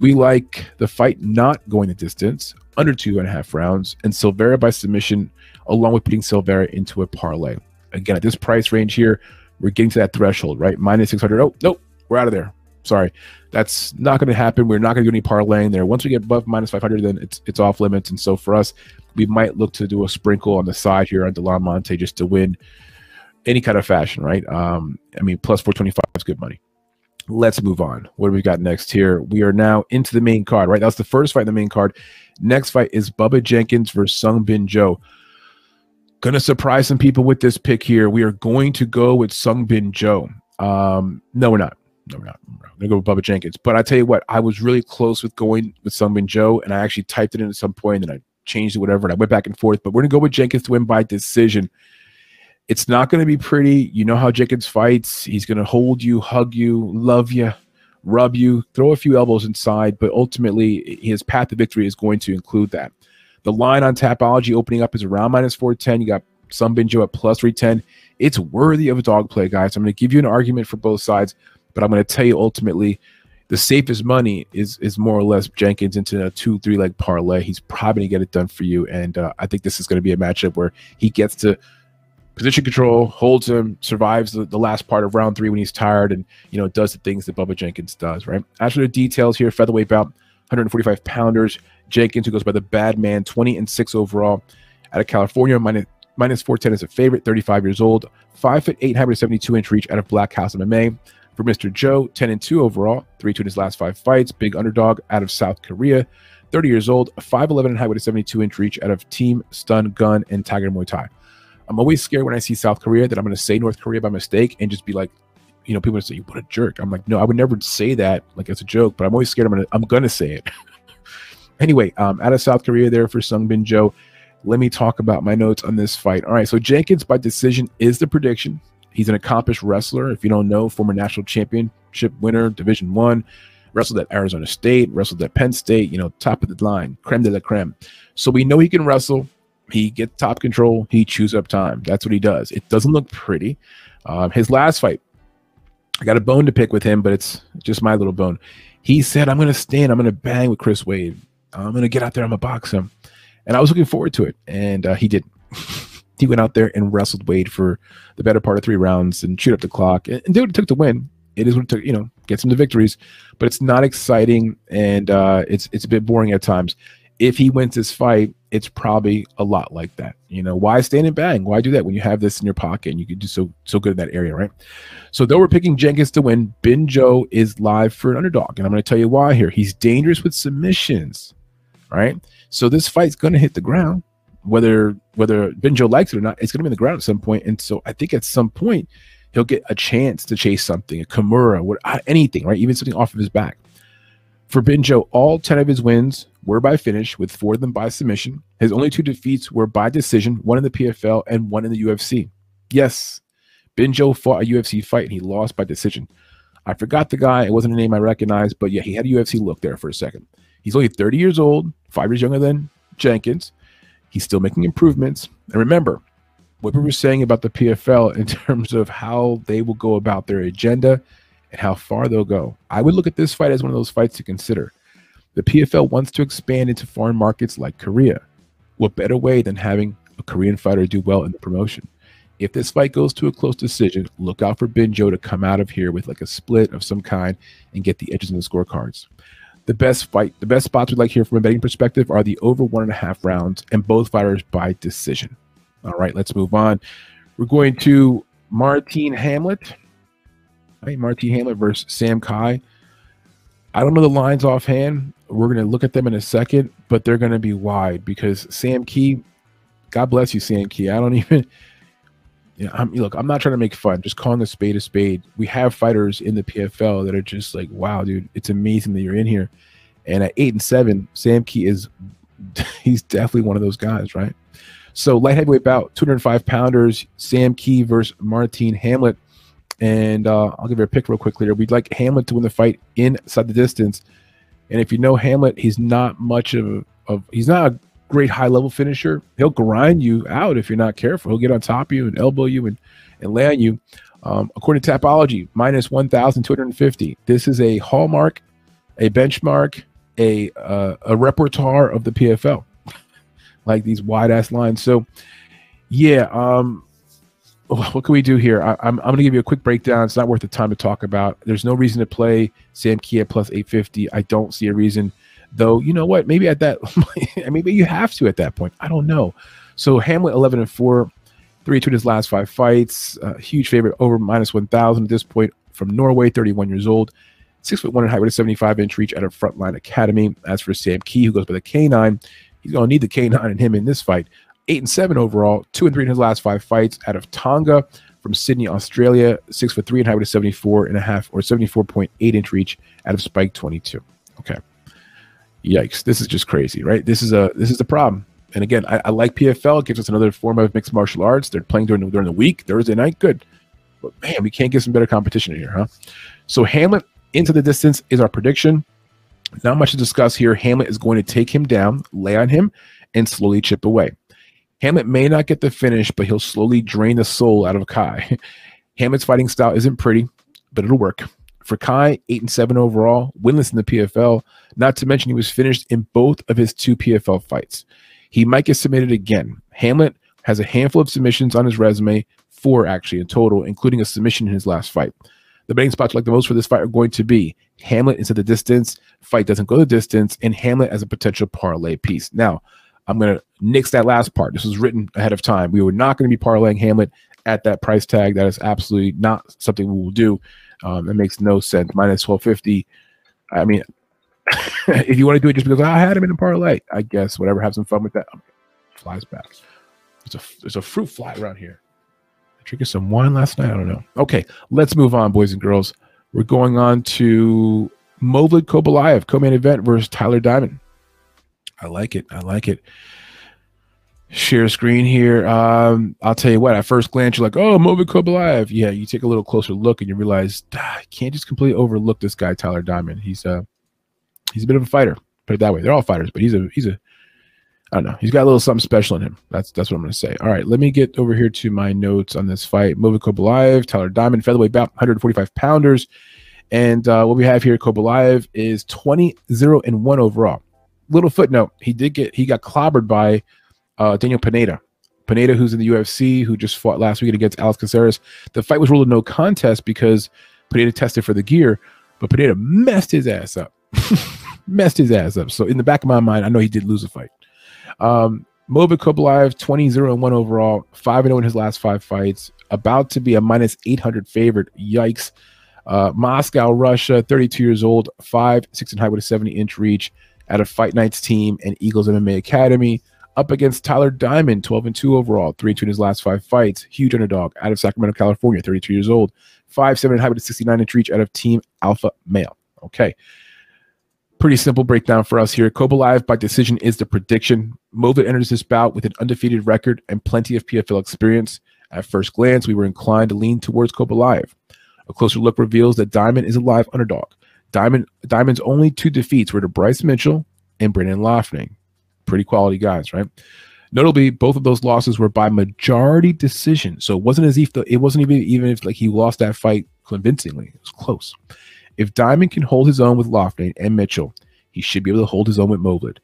We like the fight not going the distance, under two and a half rounds, and Silveira by submission, along with putting Silveira into a parlay. Again, at this price range here, we're getting to that threshold, right? minus six hundred. Oh, nope, we're out of there. Sorry, that's not going to happen. We're not going to do any parlaying there. Once we get above minus five hundred, then it's it's off limits. And so for us, we might look to do a sprinkle on the side here on Delan Monte just to win any kind of fashion, right? Um, I mean, plus four twenty-five is good money. Let's move on. What do we got next here? We are now into the main card, right? That's the first fight in the main card. Next fight is Bubba Jenkins versus Sung Bin Jo. Going to surprise some people with this pick here. We are going to go with Sung Bin Jo. Um, no, we're not. No, we're not. We're going to go with Bubba Jenkins. But I tell you what, I was really close with going with Sung Bin Jo, and I actually typed it in at some point, and I changed it, whatever, and I went back and forth. But we're going to go with Jenkins to win by decision. It's not going to be pretty. You know how Jenkins fights. He's going to hold you, hug you, love you, rub you, throw a few elbows inside, but ultimately his path to victory is going to include that. The line on Tapology opening up is around minus four ten. You got Sung Bin Jo at plus three ten. It's worthy of a dog play, guys. I'm going to give you an argument for both sides. But I'm going to tell you, ultimately, the safest money is is more or less Jenkins into a two, three-leg parlay. He's probably going to get it done for you. And uh, I think this is going to be a matchup where he gets to position control, holds him, survives the, the last part of round three when he's tired, and, you know, does the things that Bubba Jenkins does, right? As for the details here, featherweight bout, one forty-five pounders. Jenkins, who goes by the bad man, twenty and six overall out of California, minus, minus four ten is a favorite, thirty-five years old, five foot eight, high with a seventy-two inch reach out of Black House M M A. For Mister Jo, ten and two overall, three two in his last five fights, big underdog out of South Korea, thirty years old, five eleven and high with a seventy-two inch reach out of Team Stun Gun and Tiger Muay Thai. I'm always scared when I see South Korea that I'm going to say North Korea by mistake and just be like, you know, people would say, what a jerk. I'm like, no, I would never say that, like it's a joke, but I'm always scared I'm going to I'm gonna say it. Anyway, um, out of South Korea there for Sung Bin Jo, Let me talk about my notes on this fight. All right, so Jenkins by decision is the prediction. He's an accomplished wrestler. If you don't know, former national championship winner, Division One, wrestled at Arizona State, wrestled at Penn State, you know, top of the line, creme de la creme. So we know he can wrestle. He gets top control. He chews up time. That's what he does. It doesn't look pretty. Um, his last fight, I got a bone to pick with him, but it's just my little bone. He said, I'm going to stand. I'm going to bang with Chris Wade. I'm going to get out there. I'm going to box him. And I was looking forward to it. And uh, he didn't. He went out there and wrestled Wade for the better part of three rounds and chewed up the clock. And, and did what it took to win. It is what it took, you know, gets him to victories. But it's not exciting. And uh, it's, it's a bit boring at times. If he wins this fight, it's probably a lot like that. You know, why stand and bang? Why do that when you have this in your pocket and you can do so so good in that area, right? So though we're picking Jenkins to win, Bin Jo is live for an underdog. And I'm going to tell you why here. He's dangerous with submissions, right? So this fight's going to hit the ground. Whether whether Bin Jo likes it or not, it's going to be in the ground at some point. And so I think at some point, he'll get a chance to chase something, a Kimura, what, anything, right? Even something off of his back. For Bin Jo, all ten of his wins were by finish, with four of them by submission. His only two defeats were by decision, one in the P F L and one in the U F C. Yes, Bin Jo fought a U F C fight and he lost by decision. I forgot the guy. It wasn't a name I recognized, but yeah, he had a U F C look there for a second. He's only thirty years old, five years younger than Jenkins. He's still making improvements. And remember what we were saying about the P F L in terms of how they will go about their agenda and how far they'll go. I would look at this fight as one of those fights to consider. The P F L wants to expand into foreign markets like Korea. What better way than having a Korean fighter do well in the promotion? If this fight goes to a close decision, look out for Bin Jo to come out of here with like a split of some kind and get the edges in the scorecards. The best fight, the best spots we'd like here from a betting perspective are the over one and a half rounds and both fighters by decision. All right, let's move on. We're going to Martin Hamlet. Right, Martin Hamlet versus Sam Kai. I don't know the lines offhand. We're going to look at them in a second, but they're going to be wide because Sam Key, God bless you, Sam Key. I don't even, you know, I'm, look, I'm not trying to make fun. Just calling a spade a spade. We have fighters in the P F L that are just like, wow, dude, it's amazing that you're in here. And at eight and seven, Sam Key is, he's definitely one of those guys, right? So light heavyweight bout, two hundred five pounders, Sam Key versus Martin Hamlet. And uh, I'll give you a pick real quick later. We'd like Hamlet to win the fight inside the distance. And if you know Hamlet, he's not much of, of he's not a great high-level finisher. He'll grind you out if you're not careful. He'll get on top of you and elbow you and, and lay on you. Um, according to Tapology, minus one thousand two hundred fifty. This is a hallmark, a benchmark, a, uh, a repertoire of the P F L. Like these wide-ass lines. So, yeah, um... what can we do here? I, I'm, I'm going to give you a quick breakdown. It's not worth the time to talk about. There's no reason to play Sam Kia plus eight fifty. I don't see a reason, though. You know what? Maybe at that, maybe you have to at that point. I don't know. So Hamlet eleven and four, three and two in his last five fights. Uh, huge favorite over minus one thousand at this point from Norway, thirty-one years old, six foot one in height with a seventy-five inch reach at a Frontline Academy. As for Sam Key, who goes by the K nine, he's going to need the K nine in him in this fight. Eight and seven overall, two and three in his last five fights out of Tonga from Sydney, Australia, six foot three and height with a seventy-four and a half or seventy-four point eight inch reach out of Spike twenty-two. Okay. Yikes. This is just crazy, right? This is a, this is the problem. And again, I, I like P F L. It gives us another form of mixed martial arts. They're playing during the, during the week, Thursday night. Good. But man, we can't get some better competition in here, huh? So Hamlet into the distance is our prediction. Not much to discuss here. Hamlet is going to take him down, lay on him, and slowly chip away. Hamlet may not get the finish, but he'll slowly drain the soul out of Kai. Hamlet's fighting style isn't pretty, but it'll work. For Kai, eight and seven overall, winless in the P F L, not to mention he was finished in both of his two P F L fights. He might get submitted again. Hamlet has a handful of submissions on his resume, four actually in total, including a submission in his last fight. The betting spots like the most for this fight are going to be Hamlet into the distance, fight doesn't go the distance, and Hamlet as a potential parlay piece. Now, I'm going to nix that last part. This was written ahead of time. We were not going to be parlaying Hamlet at that price tag. That is absolutely not something we will do. Um, that makes no sense. Minus twelve fifty. I mean, if you want to do it just because I had him in a parlay, I guess, whatever. Have some fun with that. Okay. Flies back. There's a, there's a fruit fly around here. I drank some wine last night. I don't know. Okay, let's move on, boys and girls. We're going on to Movlid Khaybulaev, co-main event versus Tyler Diamond. I like it. I like it. share screen here. Um, I'll tell you what, at first glance, you're like, oh, Movlid Khaybulaev. Yeah, you take a little closer look and you realize, ah, you can't just completely overlook this guy, Tyler Diamond. He's uh, he's a bit of a fighter, put it that way. They're all fighters, but he's a, he's a, I don't know. He's got a little something special in him. That's that's what I'm going to say. All right, let me get over here to my notes on this fight. Movlid Khaybulaev, Tyler Diamond, featherweight bout, one forty-five pounders. And uh, what we have here, Khaybulaev is twenty and oh and one overall. Little footnote, he did get, he got clobbered by uh, Daniel Pineda. Pineda, who's in the U F C, who just fought last weekend against Alex Caceres. The fight was ruled a no contest because Pineda tested for the gear, but Pineda messed his ass up. Messed his ass up. So in the back of my mind, I know he did lose a fight. Um, Movlid Khaybulaev, twenty and oh and one overall, five and oh in his last five fights, about to be a minus eight hundred favorite. Yikes. Uh, Moscow, Russia, thirty-two years old, five six in height with a seventy inch reach, at a Fight Nights team and Eagles M M A Academy, up against Tyler Diamond, twelve and two overall, three and two in his last five fights, huge underdog, out of Sacramento, California, thirty-two years old, five seven in height with a sixty-nine inch reach, out of Team Alpha Male. Okay. Pretty simple breakdown for us here. Khaybulaev by decision is the prediction. Movlid enters this bout with an undefeated record and plenty of P F L experience. At first glance, we were inclined to lean towards Khaybulaev. A closer look reveals that Diamond is a live underdog. Diamond Diamond's only two defeats were to Bryce Mitchell and Brendan Loughnane. Pretty quality guys, right? Notably, both of those losses were by majority decision. So it wasn't as if the, it wasn't even even if like he lost that fight convincingly. It was close. If Diamond can hold his own with Loughnane and Mitchell, he should be able to hold his own with Movlid.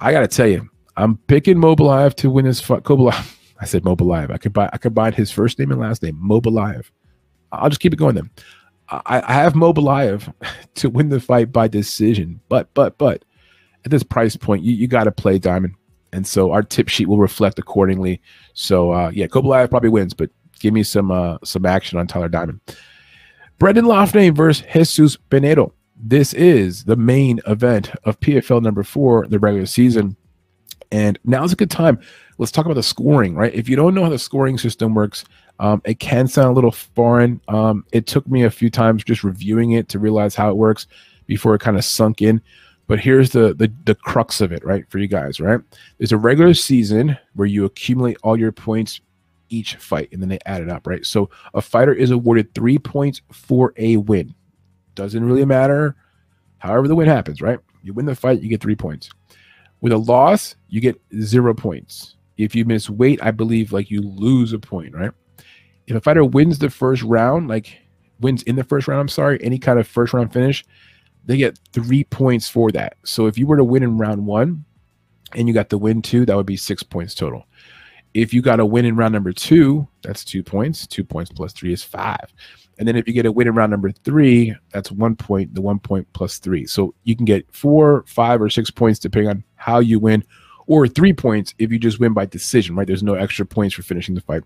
I gotta tell you, I'm picking Khaybulaev to win this fight. Khaybulaev, I said Khaybulaev. I could buy, I combined his first name and last name, Khaybulaev. I'll just keep it going then. I, I have Khaybulaev to win the fight by decision, but but but at this price point, you you got to play Diamond, and so our tip sheet will reflect accordingly. So uh, yeah, Khaybulaev probably wins, but give me some uh, some action on Tyler Diamond. Brendan Loughnane versus Jesus Pinedo. This is the main event of P F L number four, the regular season. And now's a good time. Let's talk about the scoring, right? If you don't know how the scoring system works, um, it can sound a little foreign. Um, it took me a few times just reviewing it to realize how it works before it kind of sunk in. But here's the, the, the crux of it, right, for you guys, right? There's a regular season where you accumulate all your points each fight, and then they add it up, right? So a fighter is awarded three points for a win. Doesn't really matter. However the win happens, right? You win the fight, you get three points. With a loss, you get zero points. If you miss weight, I believe like you lose a point, right? If a fighter wins the first round, like wins in the first round, I'm sorry, any kind of first round finish, they get three points for that. So if you were to win in round one and you got the win two, that would be six points total. If you got a win in round number two, that's two points. Two points plus three is five. And then if you get a win in round number three, that's one point, the one point plus three. So you can get four, five, or six points depending on how you win, or three points if you just win by decision, right? There's no extra points for finishing the fight.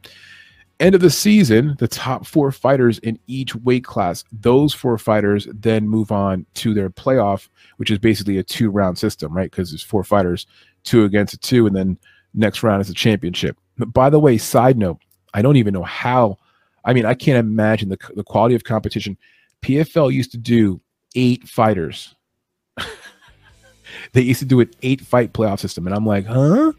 End of the season, the top four fighters in each weight class, those four fighters then move on to their playoff, which is basically a two-round system, right? Because there's four fighters, two against a two, and then next round is the championship. But by the way, side note, I don't even know how. I mean, I can't imagine the, the quality of competition. P F L used to do eight fighters. They used to do an eight-fight playoff system. And I'm like, huh?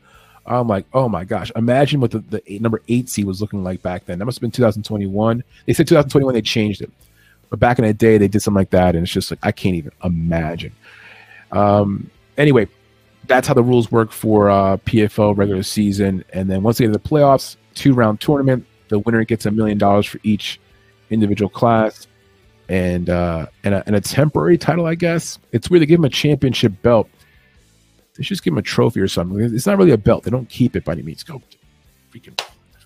I'm like, oh, my gosh. Imagine what the, the eight, number eight seed was looking like back then. That must have been two thousand twenty-one. They said two thousand twenty-one. They changed it. But back in the day, they did something like that. And it's just like, I can't even imagine. Um, anyway, that's how the rules work for uh, P F L regular season. And then once they get to the playoffs, two-round tournament, the winner gets a million dollars for each individual class and, uh, and, a, and a temporary title, I guess. It's weird. They give them a championship belt. They should just give them a trophy or something. It's not really a belt. They don't keep it by any means. Go freaking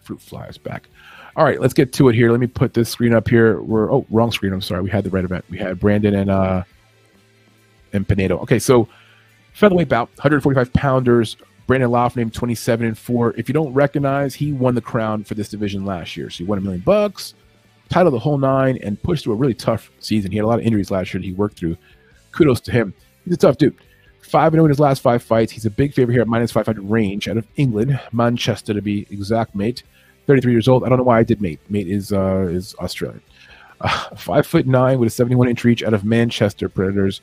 fruit flies back. All right, let's get to it here. Let me put this screen up here. We're oh, wrong screen. I'm sorry. We had the right event. We had Brandon and, uh, and Pinedo. Okay, so featherweight bout, one forty-five pounders. Brendan Loughnane, twenty-seven and four. If you don't recognize, he won the crown for this division last year. So he won a million bucks, titled the whole nine, and pushed through a really tough season. He had a lot of injuries last year that he worked through. Kudos to him. He's a tough dude. five and oh in his last five fights. He's a big favorite here at minus five hundred range out of England, Manchester to be exact, mate. thirty-three years old. I don't know why I did mate. Mate is uh, is Australian. Uh, five foot nine with a seventy-one inch reach out of Manchester Predators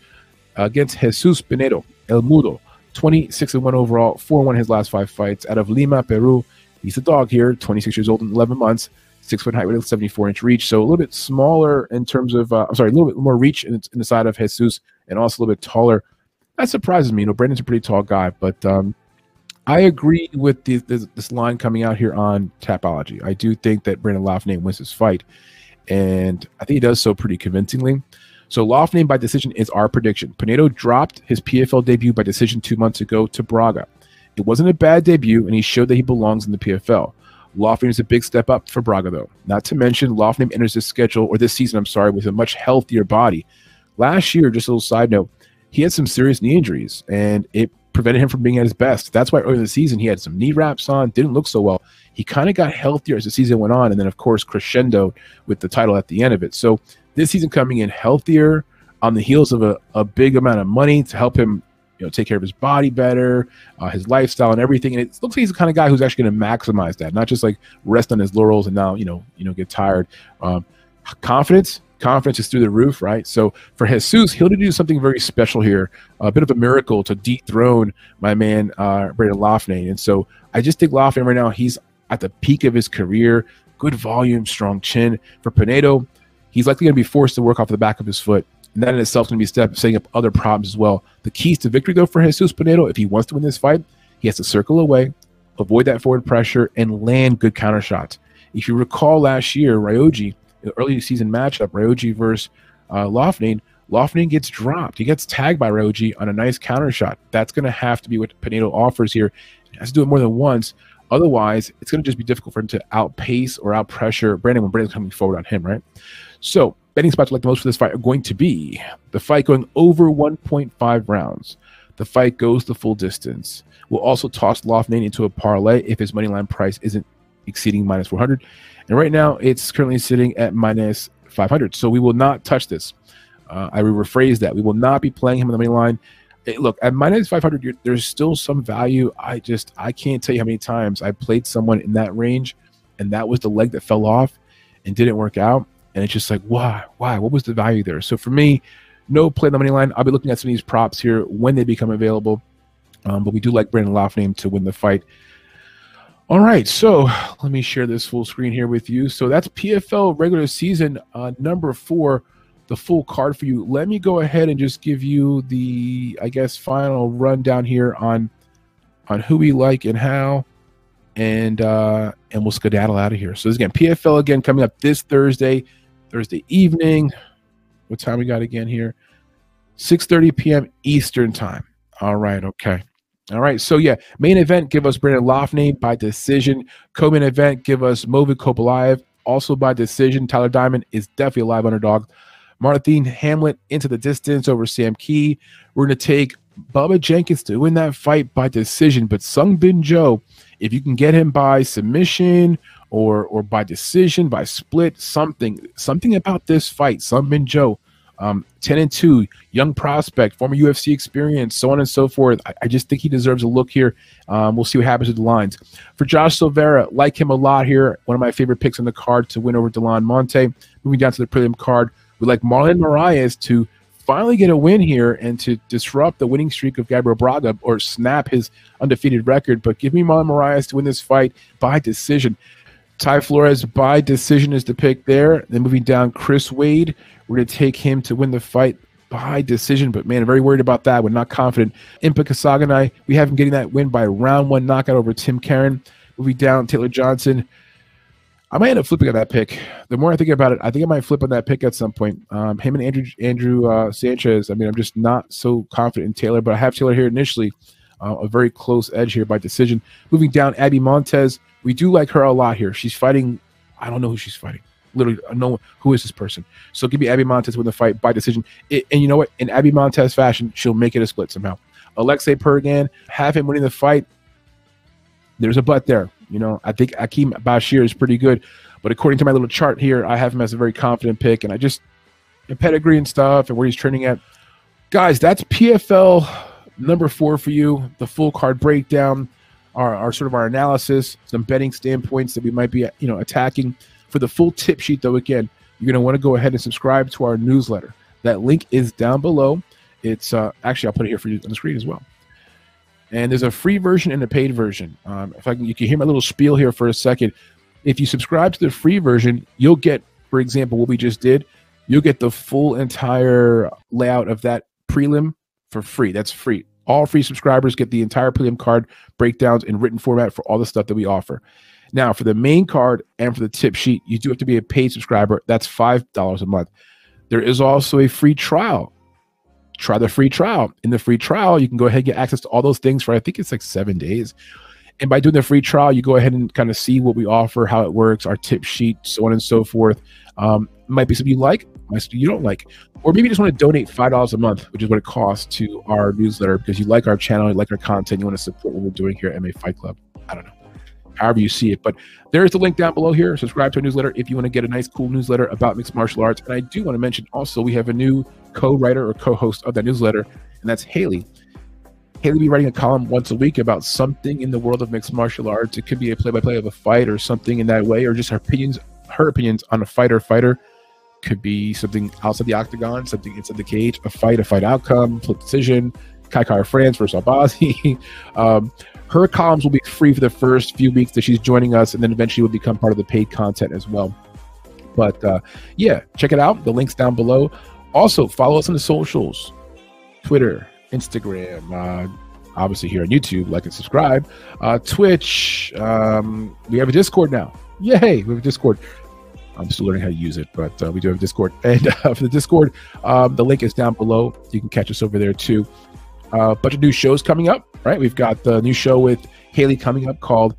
uh, against Jesus Pinedo, El Mudo, twenty-six and one overall, four and one his last five fights. Out of Lima, Peru, he's a dog here, twenty-six years old and eleven months, six foot height with a seventy-four inch reach. So a little bit smaller in terms of, uh, I'm sorry, a little bit more reach in, in the side of Jesus, and also a little bit taller. That surprises me. You know, Brendan's a pretty tall guy, but um, I agree with the, this, this line coming out here on Tapology. I do think that Brendan Loughnane wins his fight, and I think he does so pretty convincingly. So Loughnane by decision is our prediction. Pinedo dropped his P F L debut by decision two months ago to Braga. It wasn't a bad debut, and he showed that he belongs in the P F L. Loughnane is a big step up for Braga, though. Not to mention, Loughnane enters this schedule, or this season, I'm sorry, with a much healthier body. Last year, just a little side note, he had some serious knee injuries, and it prevented him from being at his best. That's why early in the season, he had some knee wraps on, didn't look so well. He kind of got healthier as the season went on, and then, of course, crescendo with the title at the end of it. So this season coming in healthier, on the heels of a, a big amount of money to help him, you know, take care of his body better, uh, his lifestyle and everything. And it looks like he's the kind of guy who's actually going to maximize that, not just like rest on his laurels and now, you know, you know, get tired. Um, confidence, confidence is through the roof, right? So for Jesus, he'll do something very special here, a bit of a miracle to dethrone my man, uh, Brendan Loughnane. And so I just think Loughnane right now, he's at the peak of his career, good volume, strong chin. For Pinedo, he's likely going to be forced to work off the back of his foot. And that in itself is going to be step, setting up other problems as well. The keys to victory, though, for Jesus Pinedo, if he wants to win this fight, he has to circle away, avoid that forward pressure, and land good counter shots. If you recall last year, Ryoji, the early season matchup, Ryoji versus uh, Loughnane, Loughnane gets dropped. He gets tagged by Ryoji on a nice counter shot. That's going to have to be what Pinedo offers here. He has to do it more than once. Otherwise, it's going to just be difficult for him to outpace or outpressure Brendan when Brendan's coming forward on him, right? So betting spots I like the most for this fight are going to be the fight going over one point five rounds. The fight goes the full distance. We'll also toss Loughnane into a parlay if his money line price isn't exceeding minus four hundred. And right now, it's currently sitting at minus five hundred. So we will not touch this. Uh, I rephrase that. We will not be playing him on the money line. Look, at minus five hundred, there's still some value. I just, I can't tell you how many times I played someone in that range, and that was the leg that fell off and didn't work out. And it's just like, why? Why? What was the value there? So for me, no play on the money line. I'll be looking at some of these props here when they become available. Um, but we do like Brendan Loughnane to win the fight. All right, so let me share this full screen here with you. So that's P F L regular season uh, number four. The full card for you. Let me go ahead and just give you the, I guess, final rundown here on on who we like and how, and uh, and we'll skedaddle out of here. So this, again, P F L again coming up this Thursday, Thursday evening. What time we got again here? six thirty p m Eastern time. All right, okay. All right, so yeah, main event, give us Brendan Loughnane by decision. Co-main event, give us Movlid Khaybulaev, also by decision. Tyler Diamond is definitely a live underdog. Martin Hamlet into the distance over Sam Kee. We're going to take Bubba Jenkins to win that fight by decision. But Sung Bin Jo, if you can get him by submission or or by decision, by split, something, something about this fight, Sung Bin Jo, um, ten and two, young prospect, former U F C experience, so on and so forth. I, I just think he deserves a look here. Um, we'll see what happens with the lines. For Josh Silveira, like him a lot here. One of my favorite picks on the card to win over Delan Monte. Moving down to the prelim card, we like Marlon Moraes to finally get a win here and to disrupt the winning streak of Gabriel Braga or snap his undefeated record. But give me Marlon Moraes to win this fight by decision. Ty Flores by decision is the pick there. Then moving down, Chris Wade. We're going to take him to win the fight by decision. But, man, I'm very worried about that. We're not confident. Impa Kasagani, we have him getting that win by round one knockout over Tim Caron. Moving down, Taylor Johnson. I might end up flipping on that pick. The more I think about it, I think I might flip on that pick at some point. Um, him and Andrew Andrew uh, Sanchez, I mean, I'm just not so confident in Taylor, but I have Taylor here initially. Uh, a very close edge here by decision. Moving down, Abby Montes. We do like her a lot here. She's fighting. I don't know who she's fighting. Literally, I don't know who is this person. So give me Abby Montes with the fight by decision. It, and you know what? In Abby Montes fashion, she'll make it a split somehow. Alexey Pergin, have him winning the fight. There's a but there. You know, I think Akeem Bashir is pretty good, but according to my little chart here, I have him as a very confident pick, and I just, the pedigree and stuff and where he's training at. Guys, that's P F L number four for you, the full card breakdown, our, our sort of our analysis, some betting standpoints that we might be, you know, attacking. For the full tip sheet, though, again, you're going to want to go ahead and subscribe to our newsletter. That link is down below. It's uh, actually, I'll put it here for you on the screen as well. And there's a free version and a paid version. Um, if I can, you can hear my little spiel here for a second. If you subscribe to the free version, you'll get, for example, what we just did. You'll get the full entire layout of that prelim for free. That's free. All free subscribers get the entire prelim card breakdowns in written format for all the stuff that we offer. Now, for the main card and for the tip sheet, you do have to be a paid subscriber. That's five dollars a month. There is also a free trial. Try the free trial. In the free trial, you can go ahead and get access to all those things for, I think it's like seven days. And by doing the free trial, you go ahead and kind of see what we offer, how it works, our tip sheet, so on and so forth. Um, might be something you like, might be something you don't like. Or maybe you just want to donate five dollars a month, which is what it costs to our newsletter, because you like our channel, you like our content, you want to support what we're doing here at M A Fight Club. I don't know. However you see it. But there is the link down below here. Subscribe to our newsletter if you want to get a nice, cool newsletter about mixed martial arts. And I do want to mention also we have a new co-writer or co-host of that newsletter, and that's Haley. Haley will be writing a column once a week about something in the world of mixed martial arts. It could be a play-by-play of a fight or something in that way, or just her opinions, her opinions on a fighter fighter. Could be something outside the octagon, something inside the cage, a fight, a fight outcome, split decision, Kai Kara France versus Albazi. um, Her columns will be free for the first few weeks that she's joining us, and then eventually will become part of the paid content as well. But uh, yeah, check it out. The link's down below. Also, follow us on the socials, Twitter, Instagram, uh, obviously here on YouTube, like and subscribe. Uh, Twitch, um, we have a Discord now. Yay, we have a Discord. I'm still learning how to use it, but uh, we do have a Discord. And uh, for the Discord, um, the link is down below. You can catch us over there too. A uh, bunch of new shows coming up, right? We've got the new show with Haley coming up called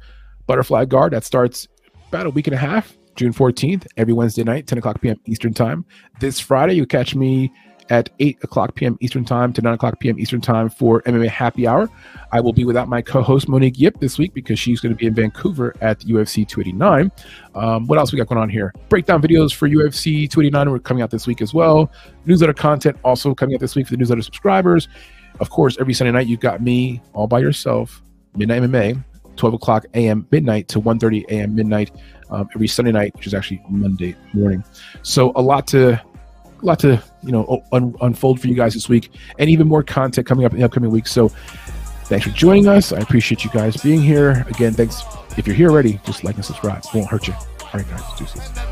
Butterfly Guard. That starts about a week and a half, June fourteenth, every Wednesday night, ten o'clock p m Eastern time. This Friday, you catch me at eight o'clock p m Eastern time to nine o'clock p m Eastern time for M M A Happy Hour. I will be without my co-host Monique Yip this week because she's going to be in Vancouver at the U F C two eighty-nine. Um, what else we got going on here? Breakdown videos for U F C two eighty-nine are coming out this week as well. Newsletter content also coming out this week for the newsletter subscribers. Of course, every Sunday night, you've got me all by yourself, Midnight M M A, twelve o'clock a m midnight to one thirty a m midnight um, every Sunday night, which is actually Monday morning. So a lot to, a lot to you know, un unfold for you guys this week, and even more content coming up in the upcoming week. So thanks for joining us. I appreciate you guys being here. Again, thanks. If you're here already, just like and subscribe. It won't hurt you. All right, guys. Deuces.